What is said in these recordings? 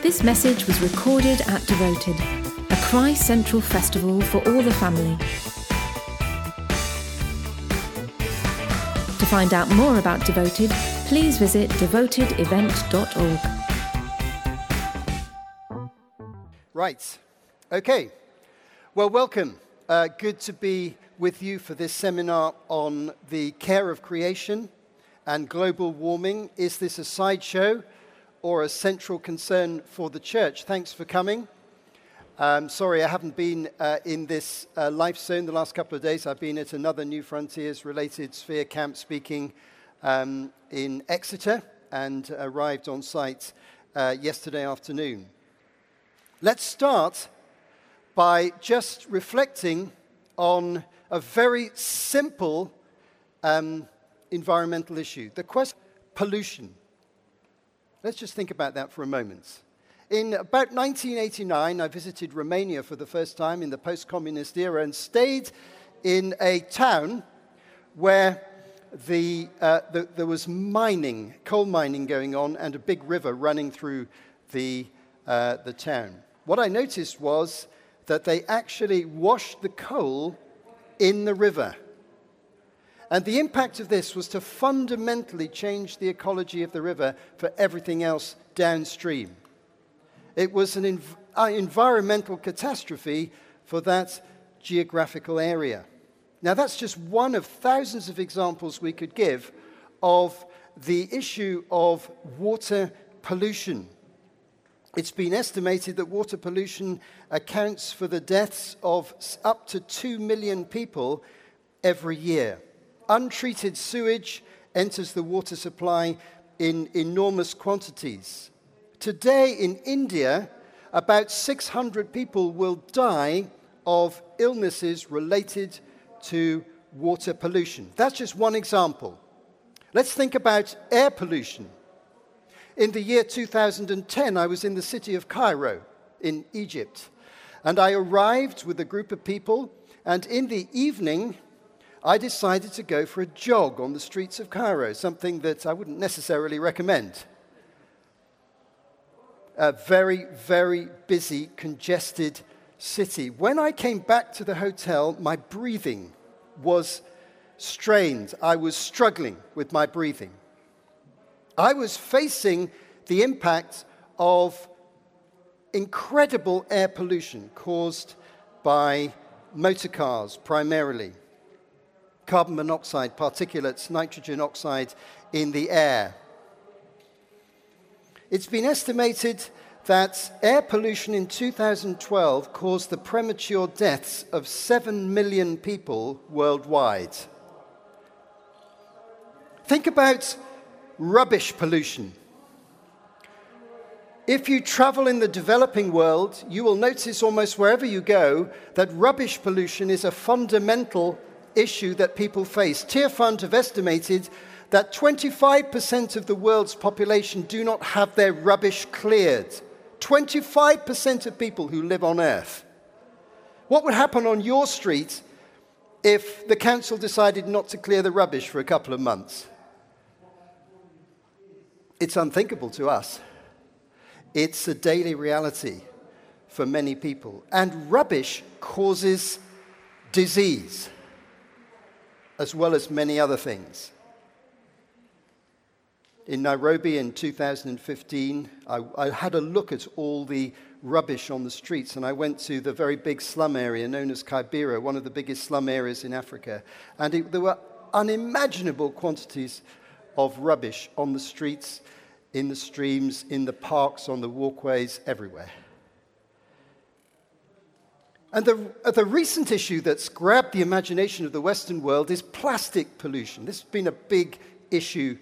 This message was recorded at Devoted, a Christ Central festival for all the family. To find out more about Devoted, please visit devotedevent.org. Right, okay. Well, welcome. Good to be with you for this seminar on the care of creation and global warming. Is this a sideshow or a central concern for the church? Thanks for coming. Sorry, I haven't been in this life zone the last couple of days. I've been at another New Frontiers related sphere camp speaking in Exeter and arrived on site yesterday afternoon. Let's start by just reflecting on a very simple environmental issue. The question of pollution. Let's just think about that for a moment. In about 1989, I visited Romania for the first time in the post-communist era and stayed in a town where there was mining, coal mining going on, and a big river running through the town. What I noticed was that they actually washed the coal in the river. And the impact of this was to fundamentally change the ecology of the river for everything else downstream. It was an environmental catastrophe for that geographical area. Now, that's just one of thousands of examples we could give of the issue of water pollution. It's been estimated that water pollution accounts for the deaths of up to 2 million people every year. Untreated sewage enters the water supply in enormous quantities. Today in India, about 600 people will die of illnesses related to water pollution. That's just one example. Let's think about air pollution. In the year 2010, I was in the city of Cairo in Egypt, and I arrived with a group of people, and in the evening I decided to go for a jog on the streets of Cairo, something that I wouldn't necessarily recommend. A very, very busy, congested city. When I came back to the hotel, my breathing was strained. I was struggling with my breathing. I was facing the impact of incredible air pollution caused by motor cars primarily. Carbon monoxide, particulates, nitrogen oxide in the air. It's been estimated that air pollution in 2012 caused the premature deaths of 7 million people worldwide. Think about rubbish pollution. If you travel in the developing world, you will notice almost wherever you go that rubbish pollution is a fundamental issue that people face. Tearfund have estimated that 25% of the world's population do not have their rubbish cleared. 25% of people who live on Earth. What would happen on your street if the council decided not to clear the rubbish for a couple of months? It's unthinkable to us. It's a daily reality for many people. And rubbish causes disease, as well as many other things. In Nairobi in 2015, I had a look at all the rubbish on the streets, and I went to the very big slum area known as Kibera, one of the biggest slum areas in Africa, and there were unimaginable quantities of rubbish on the streets, in the streams, in the parks, on the walkways, everywhere. And the recent issue that's grabbed the imagination of the Western world is plastic pollution. This has been a big issue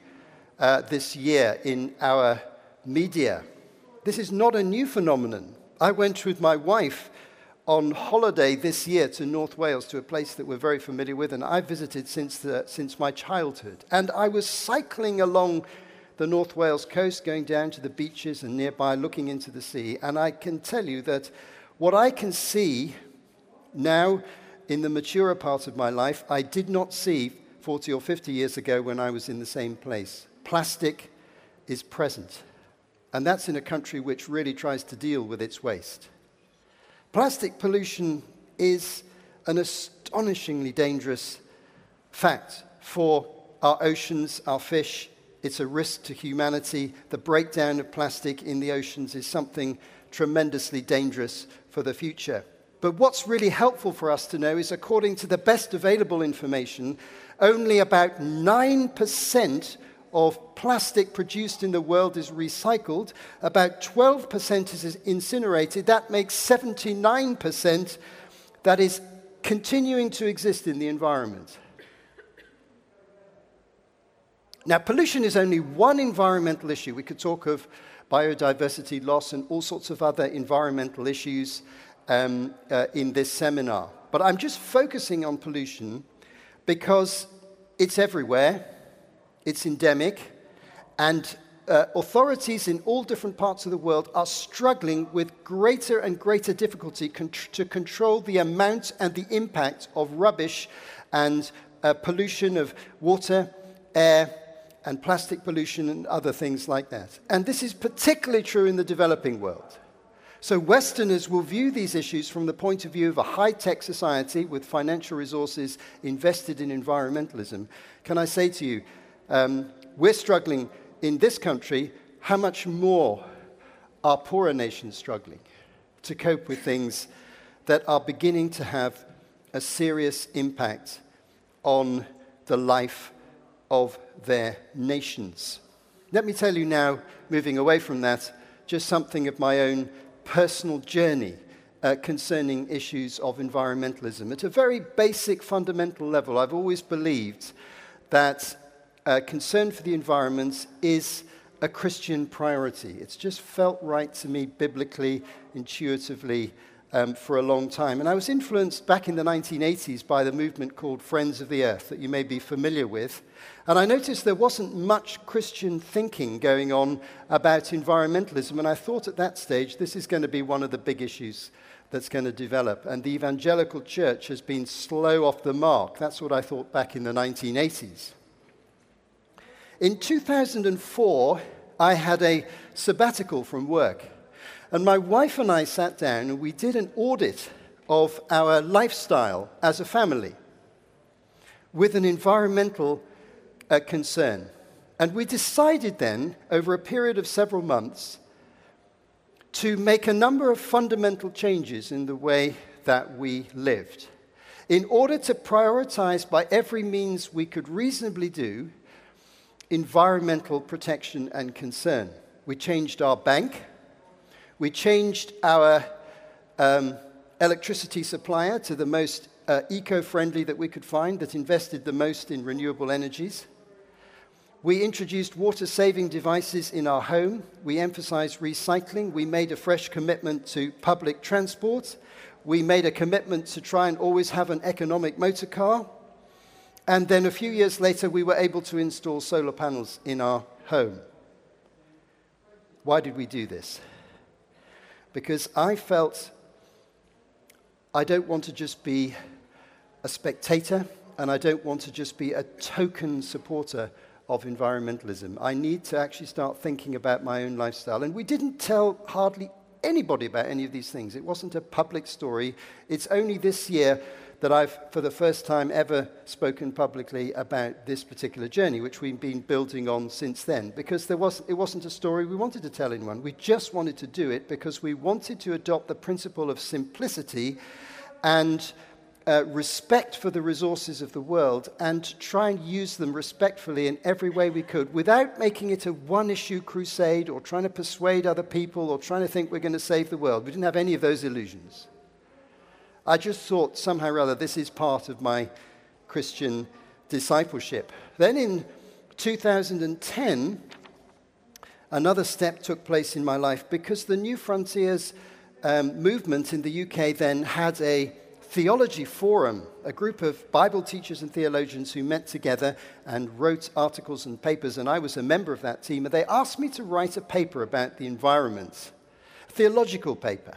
this year in our media. This is not a new phenomenon. I went with my wife on holiday this year to North Wales, to a place that we're very familiar with, and I've visited since my childhood. And I was cycling along the North Wales coast, going down to the beaches and nearby, looking into the sea, and I can tell you that what I can see now in the maturer part of my life, I did not see 40 or 50 years ago when I was in the same place. Plastic is present. And that's in a country which really tries to deal with its waste. Plastic pollution is an astonishingly dangerous fact for our oceans, our fish. It's a risk to humanity. The breakdown of plastic in the oceans is something tremendously dangerous for the future. But what's really helpful for us to know is, according to the best available information, only about 9% of plastic produced in the world is recycled, about 12% is incinerated. That makes 79% that is continuing to exist in the environment. Now, pollution is only one environmental issue. We could talk of biodiversity loss and all sorts of other environmental issues in this seminar. But I'm just focusing on pollution because it's everywhere, it's endemic, and authorities in all different parts of the world are struggling with greater and greater difficulty to control the amount and the impact of rubbish and pollution of water, air, and plastic pollution and other things like that. And this is particularly true in the developing world. So Westerners will view these issues from the point of view of a high-tech society with financial resources invested in environmentalism. Can I say to you, we're struggling in this country. How much more are poorer nations struggling to cope with things that are beginning to have a serious impact on the life of their nations? Let me tell you now, moving away from that, just something of my own personal journey concerning issues of environmentalism. At a very basic, fundamental level, I've always believed that concern for the environment is a Christian priority. It's just felt right to me biblically, intuitively, for a long time. And I was influenced back in the 1980s by the movement called Friends of the Earth that you may be familiar with. And I noticed there wasn't much Christian thinking going on about environmentalism. And I thought at that stage, this is going to be one of the big issues that's going to develop. And the evangelical church has been slow off the mark. That's what I thought back in the 1980s. In 2004, I had a sabbatical from work. And my wife and I sat down and we did an audit of our lifestyle as a family with an environmental concern. And we decided then, over a period of several months, to make a number of fundamental changes in the way that we lived in order to prioritize, by every means we could reasonably do, environmental protection and concern. We changed our bank. We changed our electricity supplier to the most eco-friendly that we could find, that invested the most in renewable energies. We introduced water-saving devices in our home. We emphasized recycling. We made a fresh commitment to public transport. We made a commitment to try and always have an economic motor car. And then a few years later, we were able to install solar panels in our home. Why did we do this? Because I felt I don't want to just be a spectator, and I don't want to just be a token supporter of environmentalism. I need to actually start thinking about my own lifestyle. And we didn't tell hardly anybody about any of these things. It wasn't a public story. It's only this year that I've, for the first time ever, spoken publicly about this particular journey, which we've been building on since then, because it wasn't a story we wanted to tell anyone. We just wanted to do it because we wanted to adopt the principle of simplicity and respect for the resources of the world and try and use them respectfully in every way we could without making it a one-issue crusade or trying to persuade other people or trying to think we're going to save the world. We didn't have any of those illusions. I just thought somehow or other this is part of my Christian discipleship. Then in 2010, another step took place in my life because the New Frontiers movement in the UK then had a theology forum, a group of Bible teachers and theologians who met together and wrote articles and papers, and I was a member of that team, and they asked me to write a paper about the environment, a theological paper.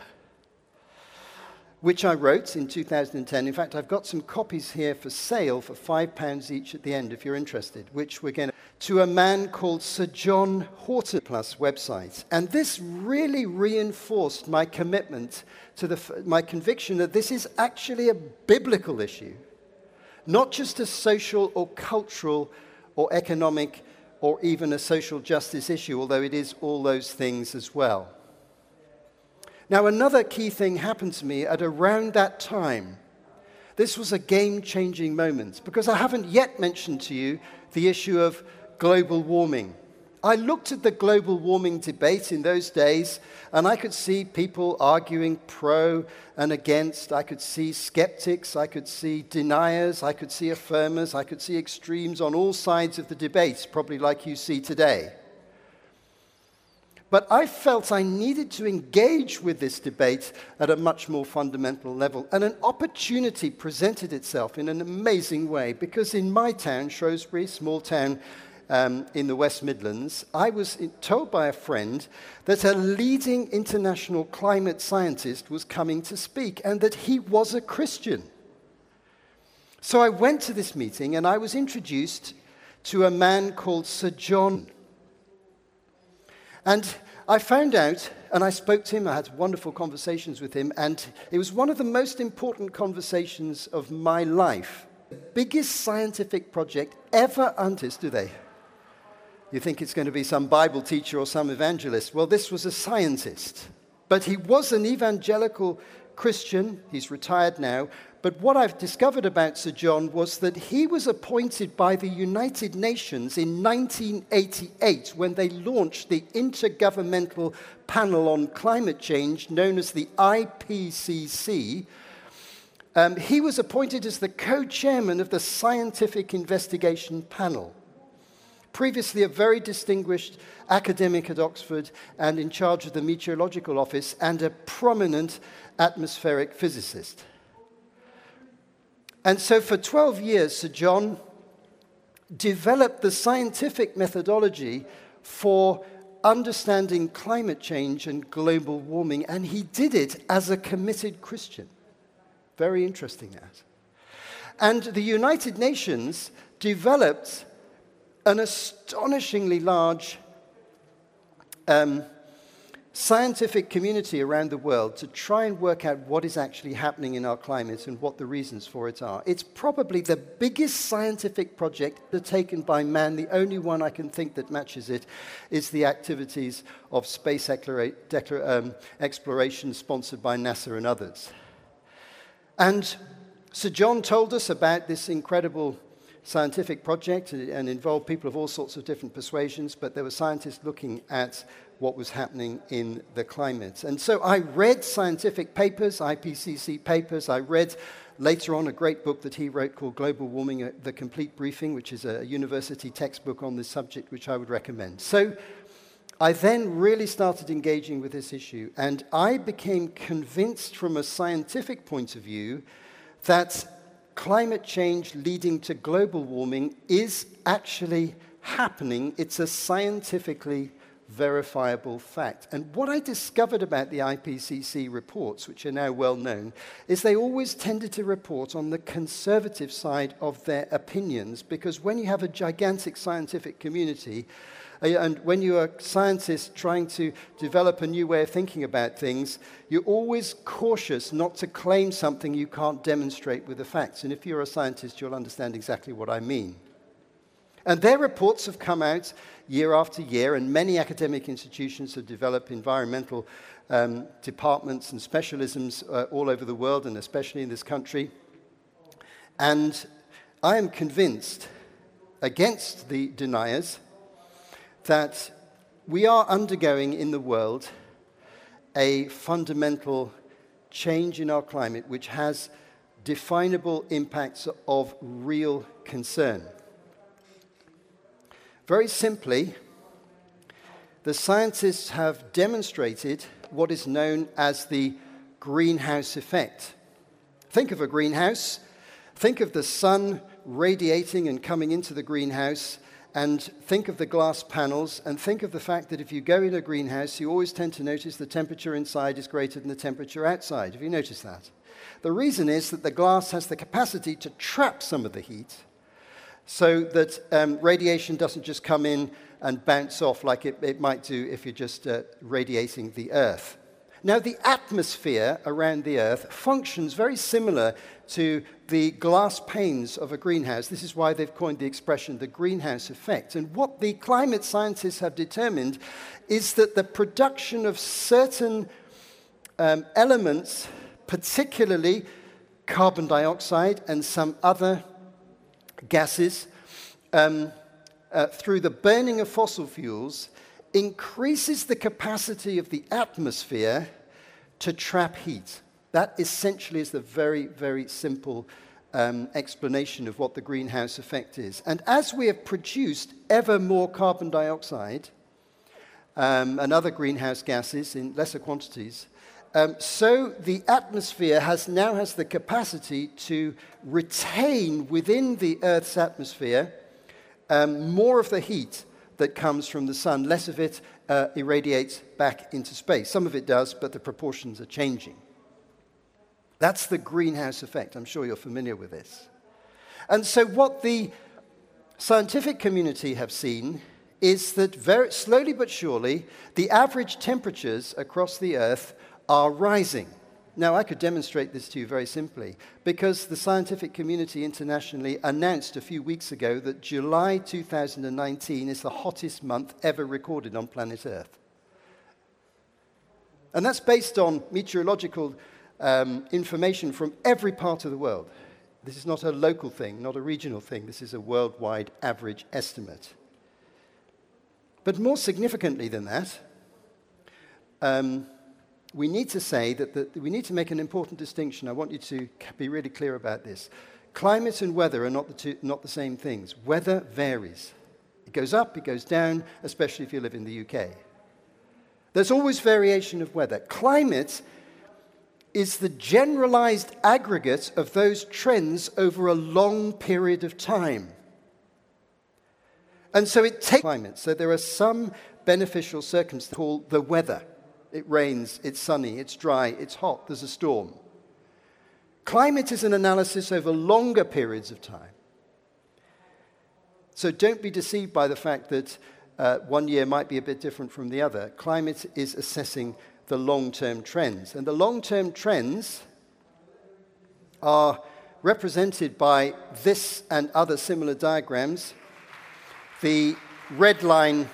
which I wrote in 2010. In fact, I've got some copies here for sale for £5 each at the end, if you're interested, which we're going to a man called Sir John Horton Plus website. And this really reinforced my commitment to my conviction that this is actually a biblical issue, not just a social or cultural or economic or even a social justice issue, although it is all those things as well. Now, another key thing happened to me at around that time. This was a game-changing moment, because I haven't yet mentioned to you the issue of global warming. I looked at the global warming debate in those days, and I could see people arguing pro and against. I could see skeptics, I could see deniers, I could see affirmers, I could see extremes on all sides of the debates, probably like you see today. But I felt I needed to engage with this debate at a much more fundamental level. And an opportunity presented itself in an amazing way, because in my town, Shrewsbury, small town in the West Midlands, I was told by a friend that a leading international climate scientist was coming to speak and that he was a Christian. So I went to this meeting and I was introduced to a man called Sir John. And I found out, and I spoke to him, I had wonderful conversations with him, and it was one of the most important conversations of my life. The biggest scientific project ever under, do they? You think it's going to be some Bible teacher or some evangelist. Well, this was a scientist. But he was an evangelical Christian. He's retired now. But what I've discovered about Sir John was that he was appointed by the United Nations in 1988 when they launched the Intergovernmental Panel on Climate Change, known as the IPCC. He was appointed as the co-chairman of the Scientific Investigation Panel, previously a very distinguished academic at Oxford and in charge of the Meteorological Office and a prominent atmospheric physicist. And so for 12 years, Sir John developed the scientific methodology for understanding climate change and global warming, and he did it as a committed Christian. Very interesting, that. And the United Nations developed an astonishingly large scientific community around the world to try and work out what is actually happening in our climate and what the reasons for it are. It's probably the biggest scientific project undertaken by man. The only one I can think that matches it is the activities of space exploration sponsored by NASA and others. And Sir John told us about this incredible scientific project, and involved people of all sorts of different persuasions, but there were scientists looking at what was happening in the climate. And so I read scientific papers, IPCC papers. I read later on a great book that he wrote called Global Warming, The Complete Briefing, which is a university textbook on this subject, which I would recommend. So I then really started engaging with this issue, and I became convinced from a scientific point of view that climate change leading to global warming is actually happening. It's a scientifically verifiable fact. And what I discovered about the IPCC reports, which are now well known, is they always tended to report on the conservative side of their opinions, because when you have a gigantic scientific community, and when you're a scientist trying to develop a new way of thinking about things, you're always cautious not to claim something you can't demonstrate with the facts. And if you're a scientist, you'll understand exactly what I mean. And their reports have come out year after year, and many academic institutions have developed environmental departments and specialisms all over the world, and especially in this country. And I am convinced, against the deniers, that we are undergoing in the world a fundamental change in our climate which has definable impacts of real concern. Very simply, the scientists have demonstrated what is known as the greenhouse effect. Think of a greenhouse. Think of the sun radiating and coming into the greenhouse. And think of the glass panels, and think of the fact that if you go in a greenhouse, you always tend to notice the temperature inside is greater than the temperature outside. Have you noticed that? The reason is that the glass has the capacity to trap some of the heat so that radiation doesn't just come in and bounce off like it might do if you're just radiating the Earth. Now, the atmosphere around the Earth functions very similar to the glass panes of a greenhouse. This is why they've coined the expression the greenhouse effect. And what the climate scientists have determined is that the production of certain elements, particularly carbon dioxide and some other gases, through the burning of fossil fuels, increases the capacity of the atmosphere to trap heat. That essentially is the very, very simple explanation of what the greenhouse effect is. And as we have produced ever more carbon dioxide and other greenhouse gases in lesser quantities, so the atmosphere now has the capacity to retain within the Earth's atmosphere more of the heat that comes from the sun. Less of it irradiates back into space. Some of it does, but the proportions are changing. That's the greenhouse effect. I'm sure you're familiar with this. And so what the scientific community have seen is that very slowly but surely, the average temperatures across the Earth are rising. Now, I could demonstrate this to you very simply, because the scientific community internationally announced a few weeks ago that July 2019 is the hottest month ever recorded on planet Earth. And that's based on meteorological information from every part of the world. This is not a local thing, not a regional thing. This is a worldwide average estimate. But more significantly than that, we need to say that we need to make an important distinction. I want you to be really clear about this. Climate and weather are not the same things. Weather varies. It goes up, it goes down, especially if you live in the UK. There's always variation of weather. Climate is the generalized aggregate of those trends over a long period of time. And so it takes climate. So there are some beneficial circumstances called the weather. It rains, it's sunny, it's dry, it's hot, there's a storm. Climate is an analysis over longer periods of time. So don't be deceived by the fact that one year might be a bit different from the other. Climate is assessing the long-term trends. And the long-term trends are represented by this and other similar diagrams. The red line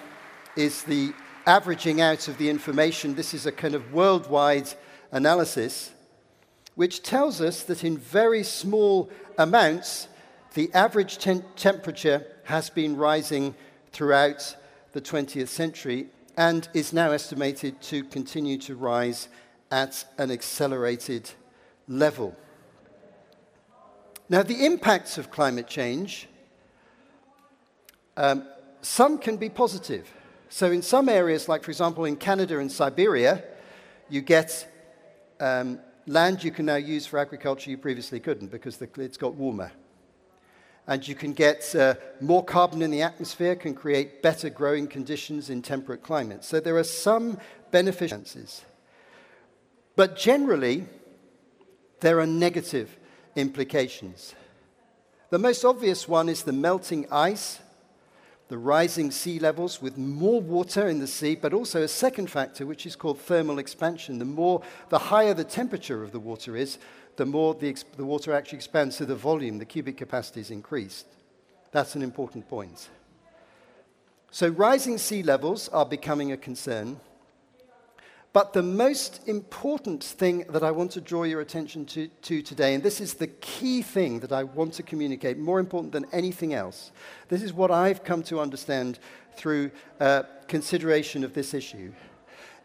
is the averaging out of the information. This is a kind of worldwide analysis, which tells us that in very small amounts, the average temperature has been rising throughout the 20th century and is now estimated to continue to rise at an accelerated level. Now, the impacts of climate change, some can be positive. So in some areas, like, for example, in Canada and Siberia, you get land you can now use for agriculture you previously couldn't because it's got warmer. And you can get more carbon in the atmosphere, can create better growing conditions in temperate climates. So there are some beneficiaries. But generally, there are negative implications. The most obvious one is the melting ice, the rising sea levels with more water in the sea, but also a second factor, which is called thermal expansion. The higher the temperature of the water is, the more the water actually expands, so the volume, the cubic capacity is increased. That's an important point. So rising sea levels are becoming a concern. But the most important thing that I want to draw your attention to today, and this is the key thing that I want to communicate, more important than anything else, this is what I've come to understand through consideration of this issue,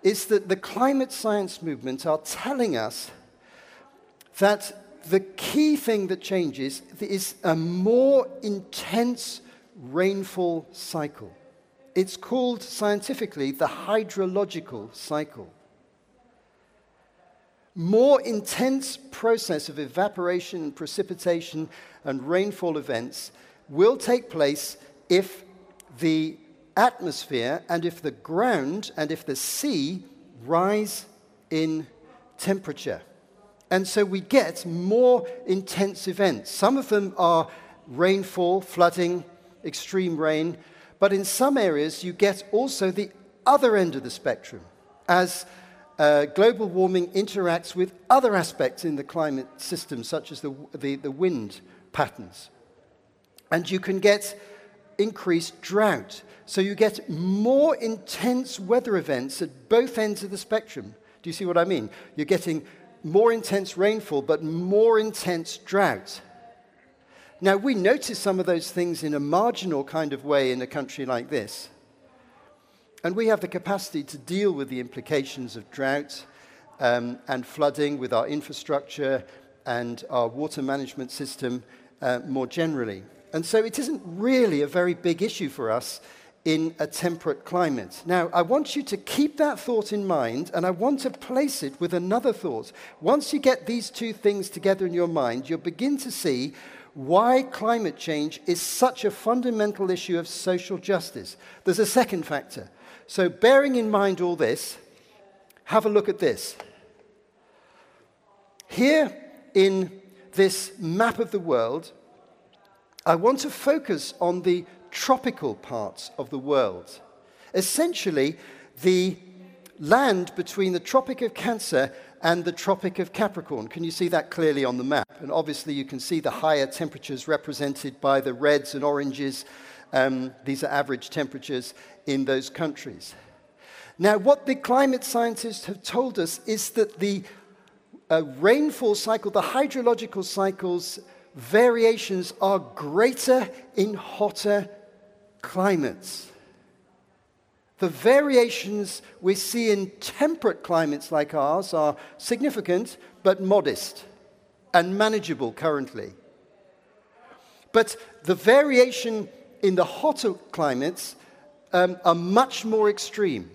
is that the climate science movement are telling us that the key thing that changes is a more intense rainfall cycle. It's called scientifically the hydrological cycle. More intense process of evaporation and precipitation and rainfall events will take place if the atmosphere and if the ground and if the sea rise in temperature. And so we get more intense events. Some of them are rainfall, flooding, extreme rain. But in some areas, you get also the other end of the spectrum, as global warming interacts with other aspects in the climate system, such as the wind patterns. And you can get increased drought. So you get more intense weather events at both ends of the spectrum. Do you see what I mean? You're getting more intense rainfall, but more intense drought. Now, we notice some of those things in a marginal kind of way in a country like this. And we have the capacity to deal with the implications of drought and flooding with our infrastructure and our water management system more generally. And so it isn't really a very big issue for us in a temperate climate. Now, I want you to keep that thought in mind, and I want to place it with another thought. Once you get these two things together in your mind, you'll begin to see why climate change is such a fundamental issue of social justice. There's a second factor. So bearing in mind all this, have a look at this. Here in this map of the world, I want to focus on the tropical parts of the world. Essentially, the land between the Tropic of Cancer and the Tropic of Capricorn. Can you see that clearly on the map? And obviously, you can see the higher temperatures represented by the reds and oranges. These are average temperatures in those countries. Now, what the climate scientists have told us is that the rainfall cycle, the hydrological cycles, variations are greater in hotter climates. The variations we see in temperate climates like ours are significant but modest and manageable currently. But the variation in the hotter climates are much more extreme.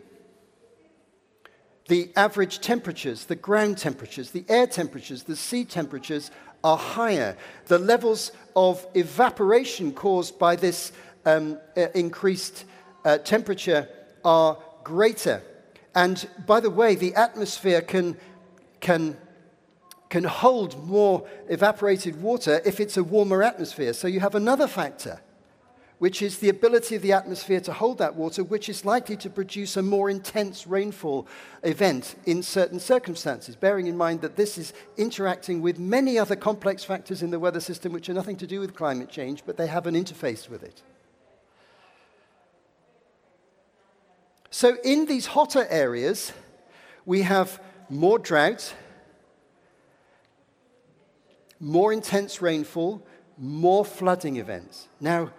The average temperatures, the ground temperatures, the air temperatures, the sea temperatures are higher. The levels of evaporation caused by this increased temperature are greater. And by the way, the atmosphere can hold more evaporated water if it's a warmer atmosphere. So you have another factor, which is the ability of the atmosphere to hold that water, which is likely to produce a more intense rainfall event in certain circumstances, bearing in mind that this is interacting with many other complex factors in the weather system which are nothing to do with climate change, but they have an interface with it. So in these hotter areas, we have more drought, more intense rainfall, more flooding events. Now,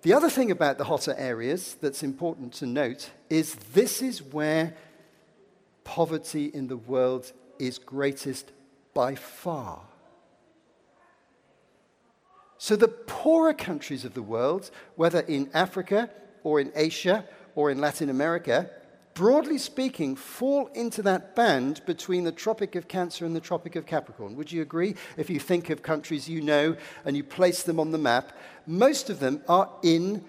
the other thing about the hotter areas that's important to note is this is where poverty in the world is greatest by far. So the poorer countries of the world, whether in Africa or in Asia or in Latin America, broadly speaking, fall into that band between the Tropic of Cancer and the Tropic of Capricorn. Would you agree? If you think of countries you know and you place them on the map, most of them are in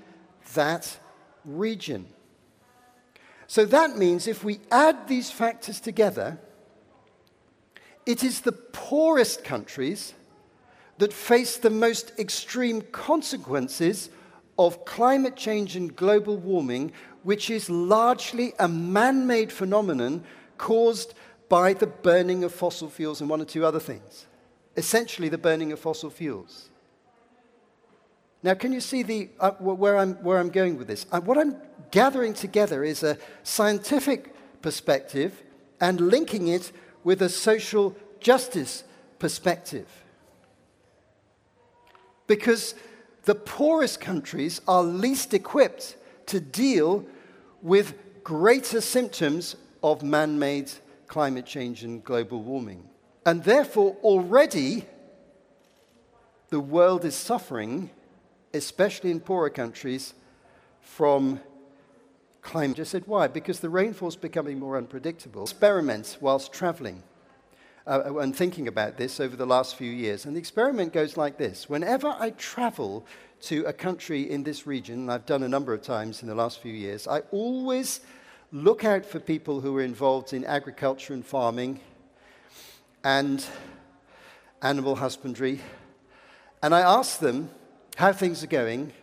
that region. So that means if we add these factors together, it is the poorest countries that face the most extreme consequences of climate change and global warming, which is largely a man-made phenomenon caused by the burning of fossil fuels and one or two other things. Essentially, the burning of fossil fuels. Now, can you see where I'm going with this? What I'm gathering together is a scientific perspective and linking it with a social justice perspective. Because the poorest countries are least equipped to deal with greater symptoms of man-made climate change and global warming. And therefore, already, the world is suffering, especially in poorer countries, from climate. I just said why? Because the rainfall is becoming more unpredictable. Experiments whilst traveling and thinking about this over the last few years. And the experiment goes like this. Whenever I travel to a country in this region, and I've done a number of times in the last few years, I always look out for people who are involved in agriculture and farming and animal husbandry. And I asked them how things are going.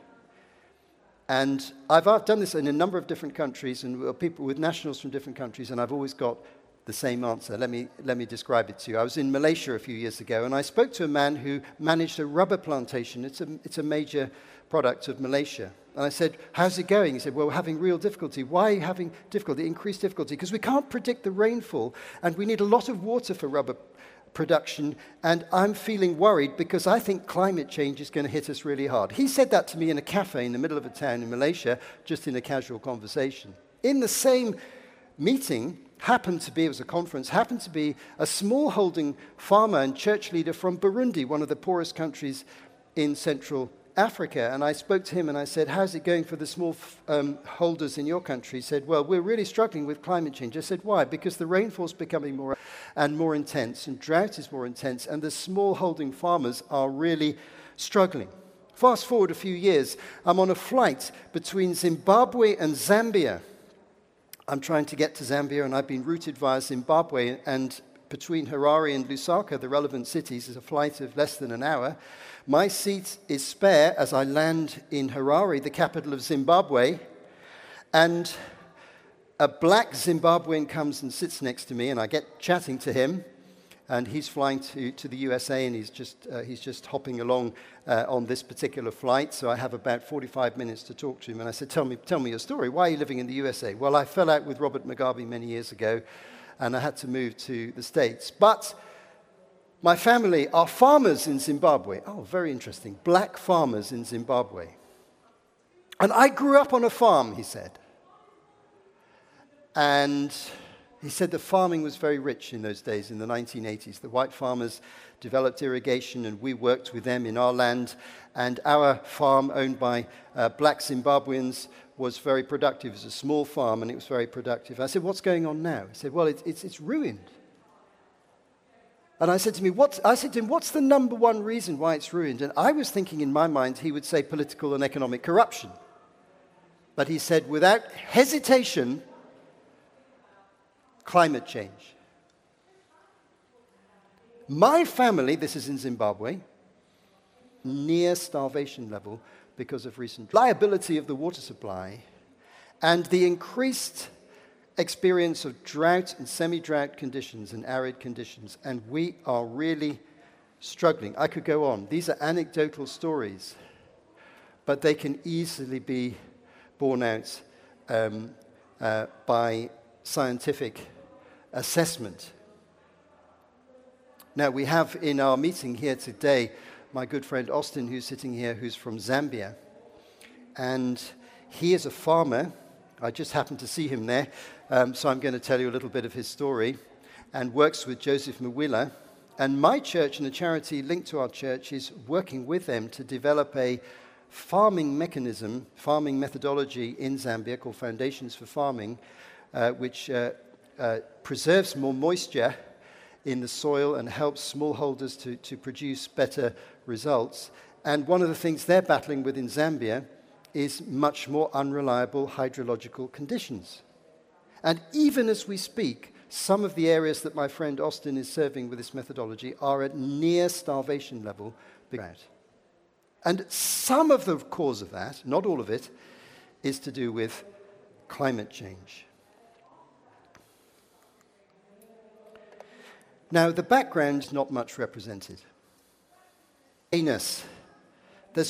And I've done this in a number of different countries, and people with nationals from different countries, and I've always got the same answer. Let me describe it to you. I was in Malaysia a few years ago, and I spoke to a man who managed a rubber plantation. It's a major product of Malaysia. And I said, how's it going? He said, well, we're having real difficulty. Why are you having difficulty? Increased difficulty. Because we can't predict the rainfall, and we need a lot of water for rubber production, and I'm feeling worried because I think climate change is going to hit us really hard. He said that to me in a cafe in the middle of a town in Malaysia, just in a casual conversation. In the same meeting, happened to be a small holding farmer and church leader from Burundi, one of the poorest countries in Central Africa. And I spoke to him and I said, how's it going for the small holders in your country? He said, well, we're really struggling with climate change. I said, why? Because the rainfall's becoming more and more intense, and drought is more intense, and the small holding farmers are really struggling. Fast forward a few years, I'm on a flight between Zimbabwe and Zambia. I'm trying to get to Zambia, and I've been routed via Zimbabwe, and between Harare and Lusaka, the relevant cities, is a flight of less than an hour. My seat is spare as I land in Harare, the capital of Zimbabwe, and a black Zimbabwean comes and sits next to me, and I get chatting to him, and he's flying to the USA, and he's just hopping along on this particular flight, so I have about 45 minutes to talk to him, and I said, tell me your story. Why are you living in the USA? Well, I fell out with Robert Mugabe many years ago, and I had to move to the States. But my family are farmers in Zimbabwe. Oh, very interesting. Black farmers in Zimbabwe. And I grew up on a farm, he said. And he said the farming was very rich in those days, in the 1980s. The white farmers developed irrigation, and we worked with them in our land. And our farm, owned by black Zimbabweans, was very productive. It was a small farm, and it was very productive. I said, what's going on now? He said, well, it's ruined. And I said to him, what's the number one reason why it's ruined? And I was thinking in my mind he would say political and economic corruption. But he said, without hesitation, climate change. My family, this is in Zimbabwe, near starvation level because of recent liability of the water supply and the increased experience of drought and semi-drought conditions and arid conditions, and we are really struggling. I could go on. These are anecdotal stories, but they can easily be borne out by scientific assessment. Now, we have in our meeting here today my good friend Austin, who's sitting here, who's from Zambia, and he is a farmer. I just happened to see him there, so I'm going to tell you a little bit of his story, and works with Joseph Mwila. And my church and a charity linked to our church is working with them to develop a farming methodology in Zambia called Foundations for Farming, which preserves more moisture in the soil and helps smallholders to produce better results. And one of the things they're battling with in Zambia is much more unreliable hydrological conditions. And even as we speak, some of the areas that my friend Austin is serving with this methodology are at near starvation level. And some of the cause of that, not all of it, is to do with climate change. Now, the background's not much represented. There's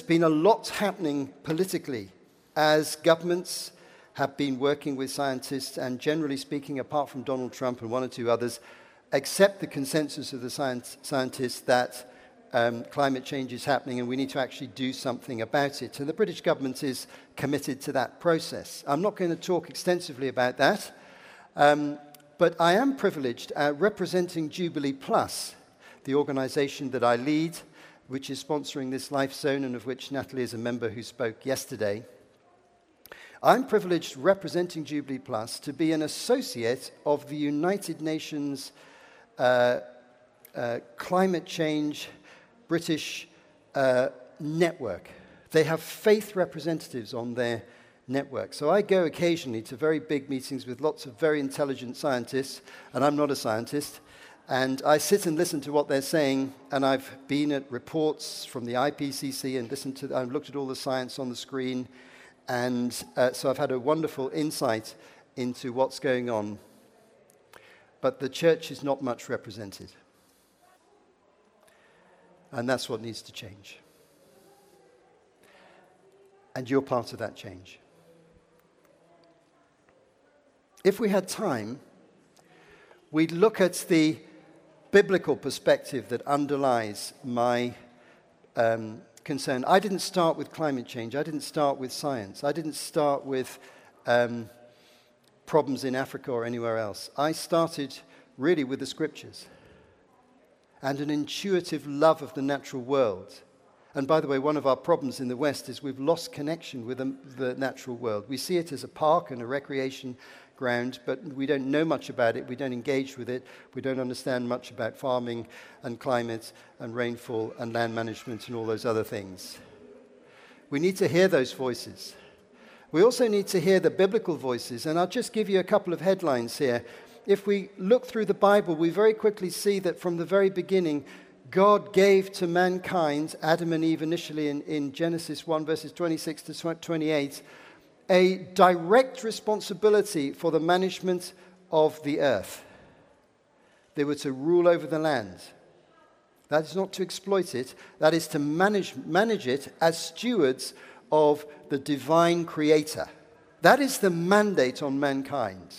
been a lot happening politically as governments have been working with scientists, and generally speaking, apart from Donald Trump and one or two others, accept the consensus of the scientists that climate change is happening and we need to actually do something about it. And the British government is committed to that process. I'm not going to talk extensively about that, but I am privileged representing Jubilee Plus, the organisation that I lead, which is sponsoring this Life Zone, and of which Natalie is a member who spoke yesterday. I'm privileged representing Jubilee Plus to be an associate of the United Nations Climate Change British network. They have faith representatives on their network. So I go occasionally to very big meetings with lots of very intelligent scientists, and I'm not a scientist, And I sit and listen to what they're saying, and I've been at reports from the IPCC and listened to, I've looked at all the science on the screen, and so I've had a wonderful insight into what's going on. But the church is not much represented. And that's what needs to change. And you're part of that change. If we had time, we'd look at the biblical perspective that underlies my concern. I didn't start with climate change. I didn't start with science. I didn't start with problems in Africa or anywhere else. I started really with the scriptures and an intuitive love of the natural world. And by the way, one of our problems in the West is we've lost connection with the natural world. We see it as a park and a recreation ground, but we don't know much about it. We don't engage with it. We don't understand much about farming and climate and rainfall and land management and all those other things. We need to hear those voices. We also need to hear the biblical voices. And I'll just give you a couple of headlines here. If we look through the Bible, we very quickly see that from the very beginning, God gave to mankind, Adam and Eve initially in Genesis 1, verses 26 to 28, a direct responsibility for the management of the earth. They were to rule over the land. That is not to exploit it. That is to manage it as stewards of the divine creator. That is the mandate on mankind.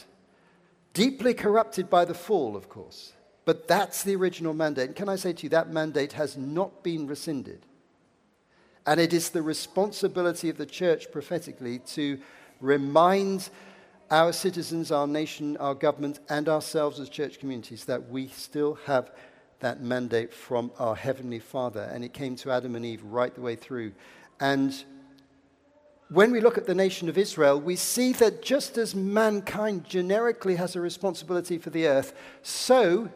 Deeply corrupted by the fall, of course. But that's the original mandate. And can I say to you, that mandate has not been rescinded. And it is the responsibility of the church prophetically to remind our citizens, our nation, our government, and ourselves as church communities that we still have that mandate from our Heavenly Father. And it came to Adam and Eve right the way through. And when we look at the nation of Israel, we see that just as mankind generically has a responsibility for the earth, so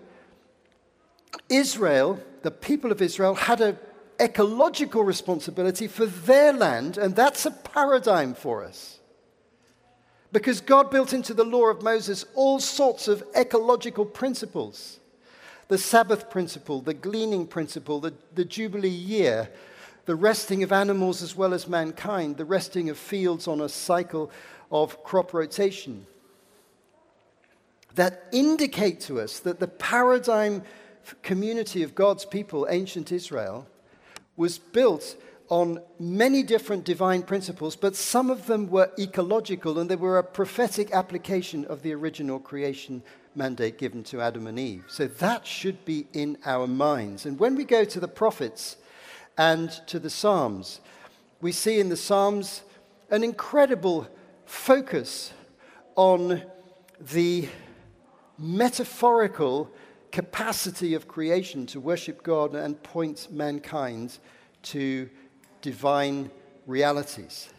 Israel, the people of Israel, had an ecological responsibility for their land, and that's a paradigm for us. Because God built into the law of Moses all sorts of ecological principles. The Sabbath principle, the gleaning principle, the Jubilee year, the resting of animals as well as mankind, the resting of fields on a cycle of crop rotation. That indicate to us that the paradigm community of God's people, ancient Israel, was built on many different divine principles, but some of them were ecological, and they were a prophetic application of the original creation mandate given to Adam and Eve. So that should be in our minds. And when we go to the prophets and to the Psalms, we see in the Psalms an incredible focus on the metaphorical capacity of creation to worship God and point mankind to divine realities.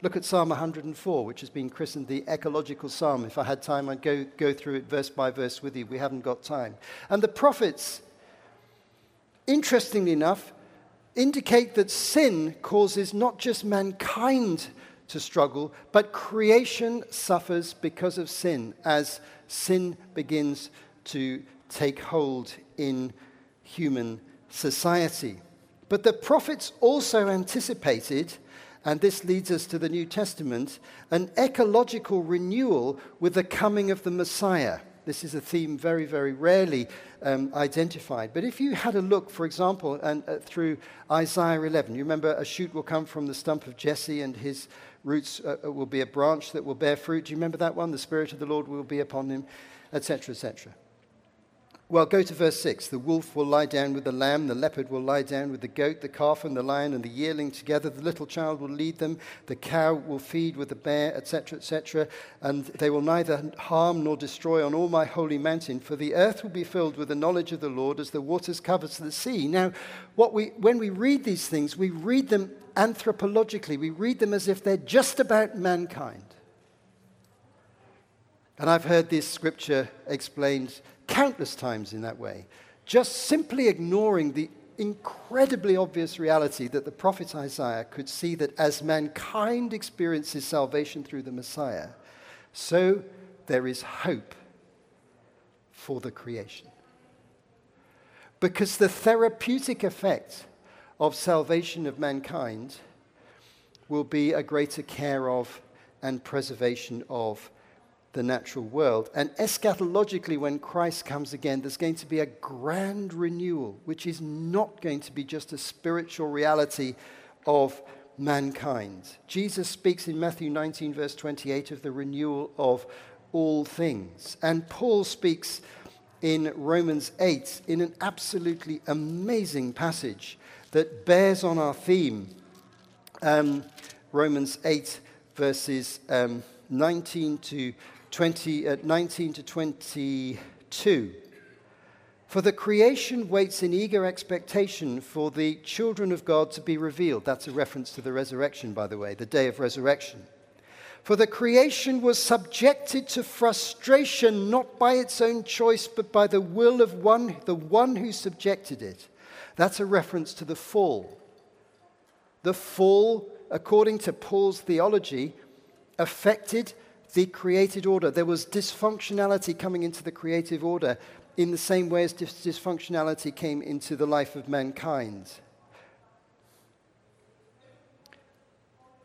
Look at Psalm 104, which has been christened the ecological psalm. If I had time, I'd go through it verse by verse with you. We haven't got time. And the prophets, interestingly enough, indicate that sin causes not just mankind to struggle, but creation suffers because of sin, as sin begins to take hold in human society. But the prophets also anticipated, and this leads us to the New Testament, an ecological renewal with the coming of the Messiah. This is a theme very, very rarely identified. But if you had a look, for example, through Isaiah 11, you remember a shoot will come from the stump of Jesse and his roots will be a branch that will bear fruit. Do you remember that one? The Spirit of the Lord will be upon him, etc., etc. Well, go to verse 6. The wolf will lie down with the lamb, the leopard will lie down with the goat, the calf and the lion and the yearling together. The little child will lead them. The cow will feed with the bear, etc., etc. And they will neither harm nor destroy on all my holy mountain, for the earth will be filled with the knowledge of the Lord as the waters covers the sea. Now, when we read these things, we read them anthropologically. We read them as if they're just about mankind. And I've heard this scripture explained countless times in that way, just simply ignoring the incredibly obvious reality that the prophet Isaiah could see that as mankind experiences salvation through the Messiah, so there is hope for the creation. Because the therapeutic effect of salvation of mankind will be a greater care of and preservation of the natural world. And eschatologically, when Christ comes again, there's going to be a grand renewal, which is not going to be just a spiritual reality of mankind. Jesus speaks in Matthew 19, verse 28, of the renewal of all things. And Paul speaks in Romans 8 in an absolutely amazing passage that bears on our theme. Romans 8, verses 19 to 22. For the creation waits in eager expectation for the children of God to be revealed. That's a reference to the resurrection, by the way, the day of resurrection. For the creation was subjected to frustration, not by its own choice, but by the will of the one who subjected it. That's a reference to the fall. The fall, according to Paul's theology, affected the created order. There was dysfunctionality coming into the creative order in the same way as dysfunctionality came into the life of mankind.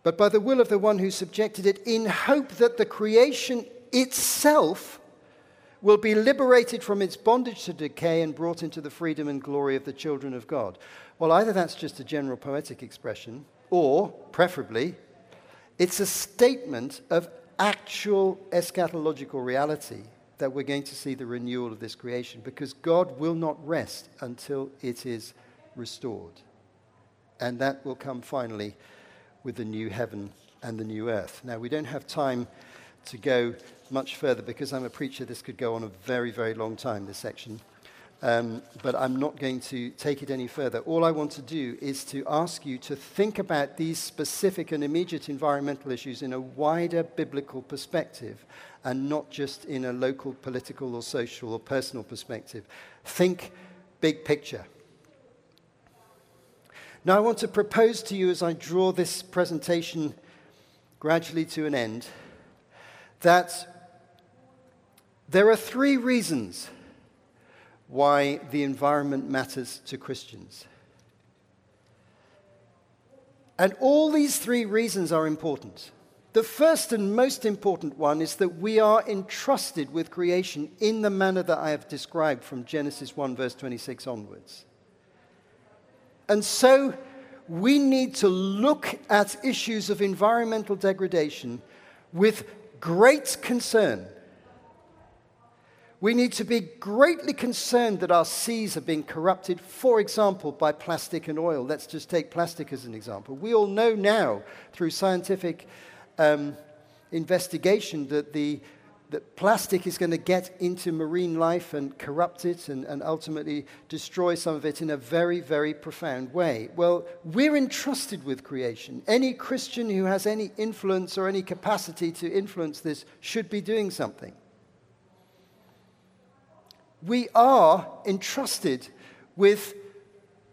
But by the will of the one who subjected it, in hope that the creation itself will be liberated from its bondage to decay and brought into the freedom and glory of the children of God. Well, either that's just a general poetic expression, or, preferably, it's a statement of actual eschatological reality that we're going to see the renewal of this creation, because God will not rest until it is restored. And that will come finally with the new heaven and the new earth. Now, we don't have time to go much further because I'm a preacher. This could go on a very, very long time, this section. But I'm not going to take it any further. All I want to do is to ask you to think about these specific and immediate environmental issues in a wider biblical perspective and not just in a local, political, or social, or personal perspective. Think big picture. Now, I want to propose to you as I draw this presentation gradually to an end that there are three reasons why the environment matters to Christians. And all these three reasons are important. The first and most important one is that we are entrusted with creation in the manner that I have described from Genesis 1, verse 26 onwards. And so we need to look at issues of environmental degradation with great concern. We need to be greatly concerned that our seas are being corrupted, for example, by plastic and oil. Let's just take plastic as an example. We all know now, through scientific investigation, that that plastic is going to get into marine life and corrupt it and ultimately destroy some of it in a very, very profound way. Well, we're entrusted with creation. Any Christian who has any influence or any capacity to influence this should be doing something. We are entrusted with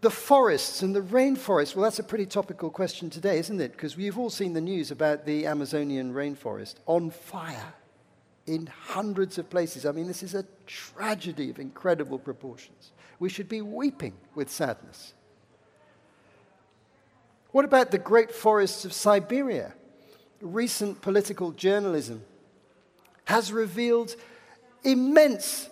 the forests and the rainforests. Well, that's a pretty topical question today, isn't it? Because we've all seen the news about the Amazonian rainforest on fire in hundreds of places. I mean, this is a tragedy of incredible proportions. We should be weeping with sadness. What about the great forests of Siberia? Recent political journalism has revealed immense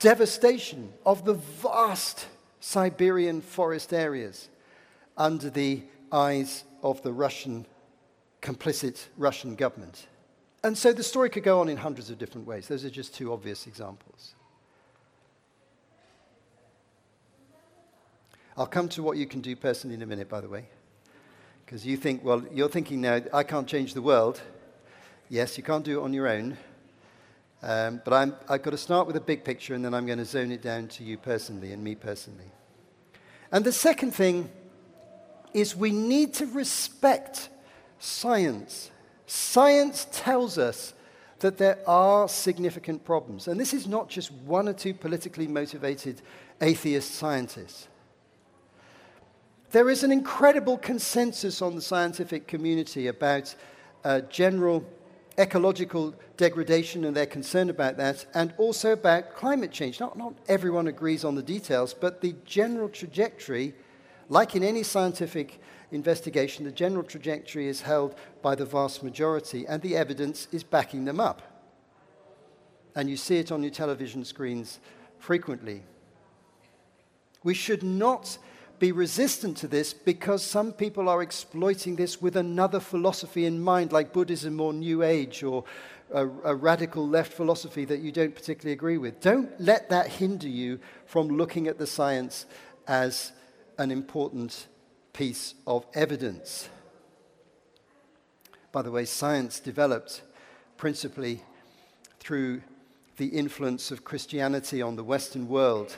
devastation of the vast Siberian forest areas under the eyes of the complicit Russian government. And so the story could go on in hundreds of different ways. Those are just two obvious examples. I'll come to what you can do personally in a minute, by the way. Because you think, well, you're thinking now, I can't change the world. Yes, you can't do it on your own. But I've got to start with a big picture, and then I'm going to zone it down to you personally and me personally. And the second thing is we need to respect science. Science tells us that there are significant problems. And this is not just one or two politically motivated atheist scientists. There is an incredible consensus on the scientific community about general ecological degradation, and they're concerned about that, and also about climate change. Not everyone agrees on the details, but the general trajectory, like in any scientific investigation, the general trajectory is held by the vast majority, and the evidence is backing them up. And you see it on your television screens frequently. We should not be resistant to this because some people are exploiting this with another philosophy in mind, like Buddhism or New Age or a radical left philosophy that you don't particularly agree with. Don't let that hinder you from looking at the science as an important piece of evidence. By the way, science developed principally through the influence of Christianity on the Western world,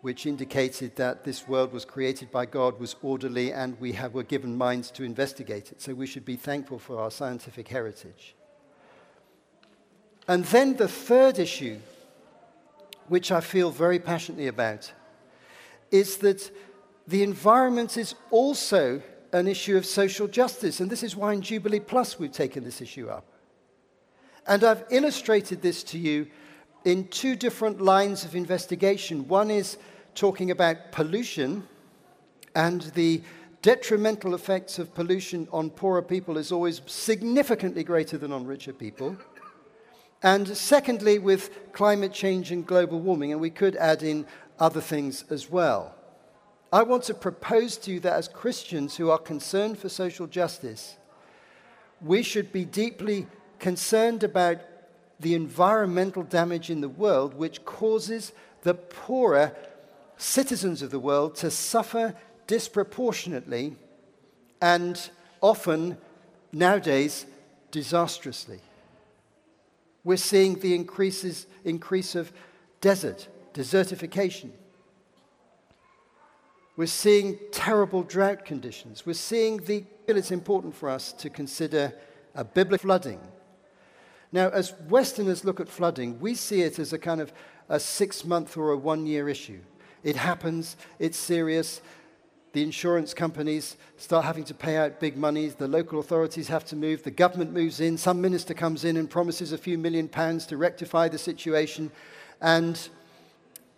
which indicated that this world was created by God, was orderly, and we were given minds to investigate it. So we should be thankful for our scientific heritage. And then the third issue, which I feel very passionately about, is that the environment is also an issue of social justice. And this is why in Jubilee Plus we've taken this issue up. And I've illustrated this to you in two different lines of investigation. One is talking about pollution, and the detrimental effects of pollution on poorer people is always significantly greater than on richer people. And secondly, with climate change and global warming, and we could add in other things as well. I want to propose to you that as Christians who are concerned for social justice, we should be deeply concerned about the environmental damage in the world, which causes the poorer citizens of the world to suffer disproportionately and often, nowadays, disastrously. We're seeing the increase of desertification. We're seeing terrible drought conditions. We're seeing it's important for us to consider a biblical flooding. Now, as Westerners look at flooding, we see it as a kind of a 6-month or a 1-year issue. It happens, it's serious, the insurance companies start having to pay out big monies, the local authorities have to move, the government moves in, some minister comes in and promises a few £1,000,000 to rectify the situation, and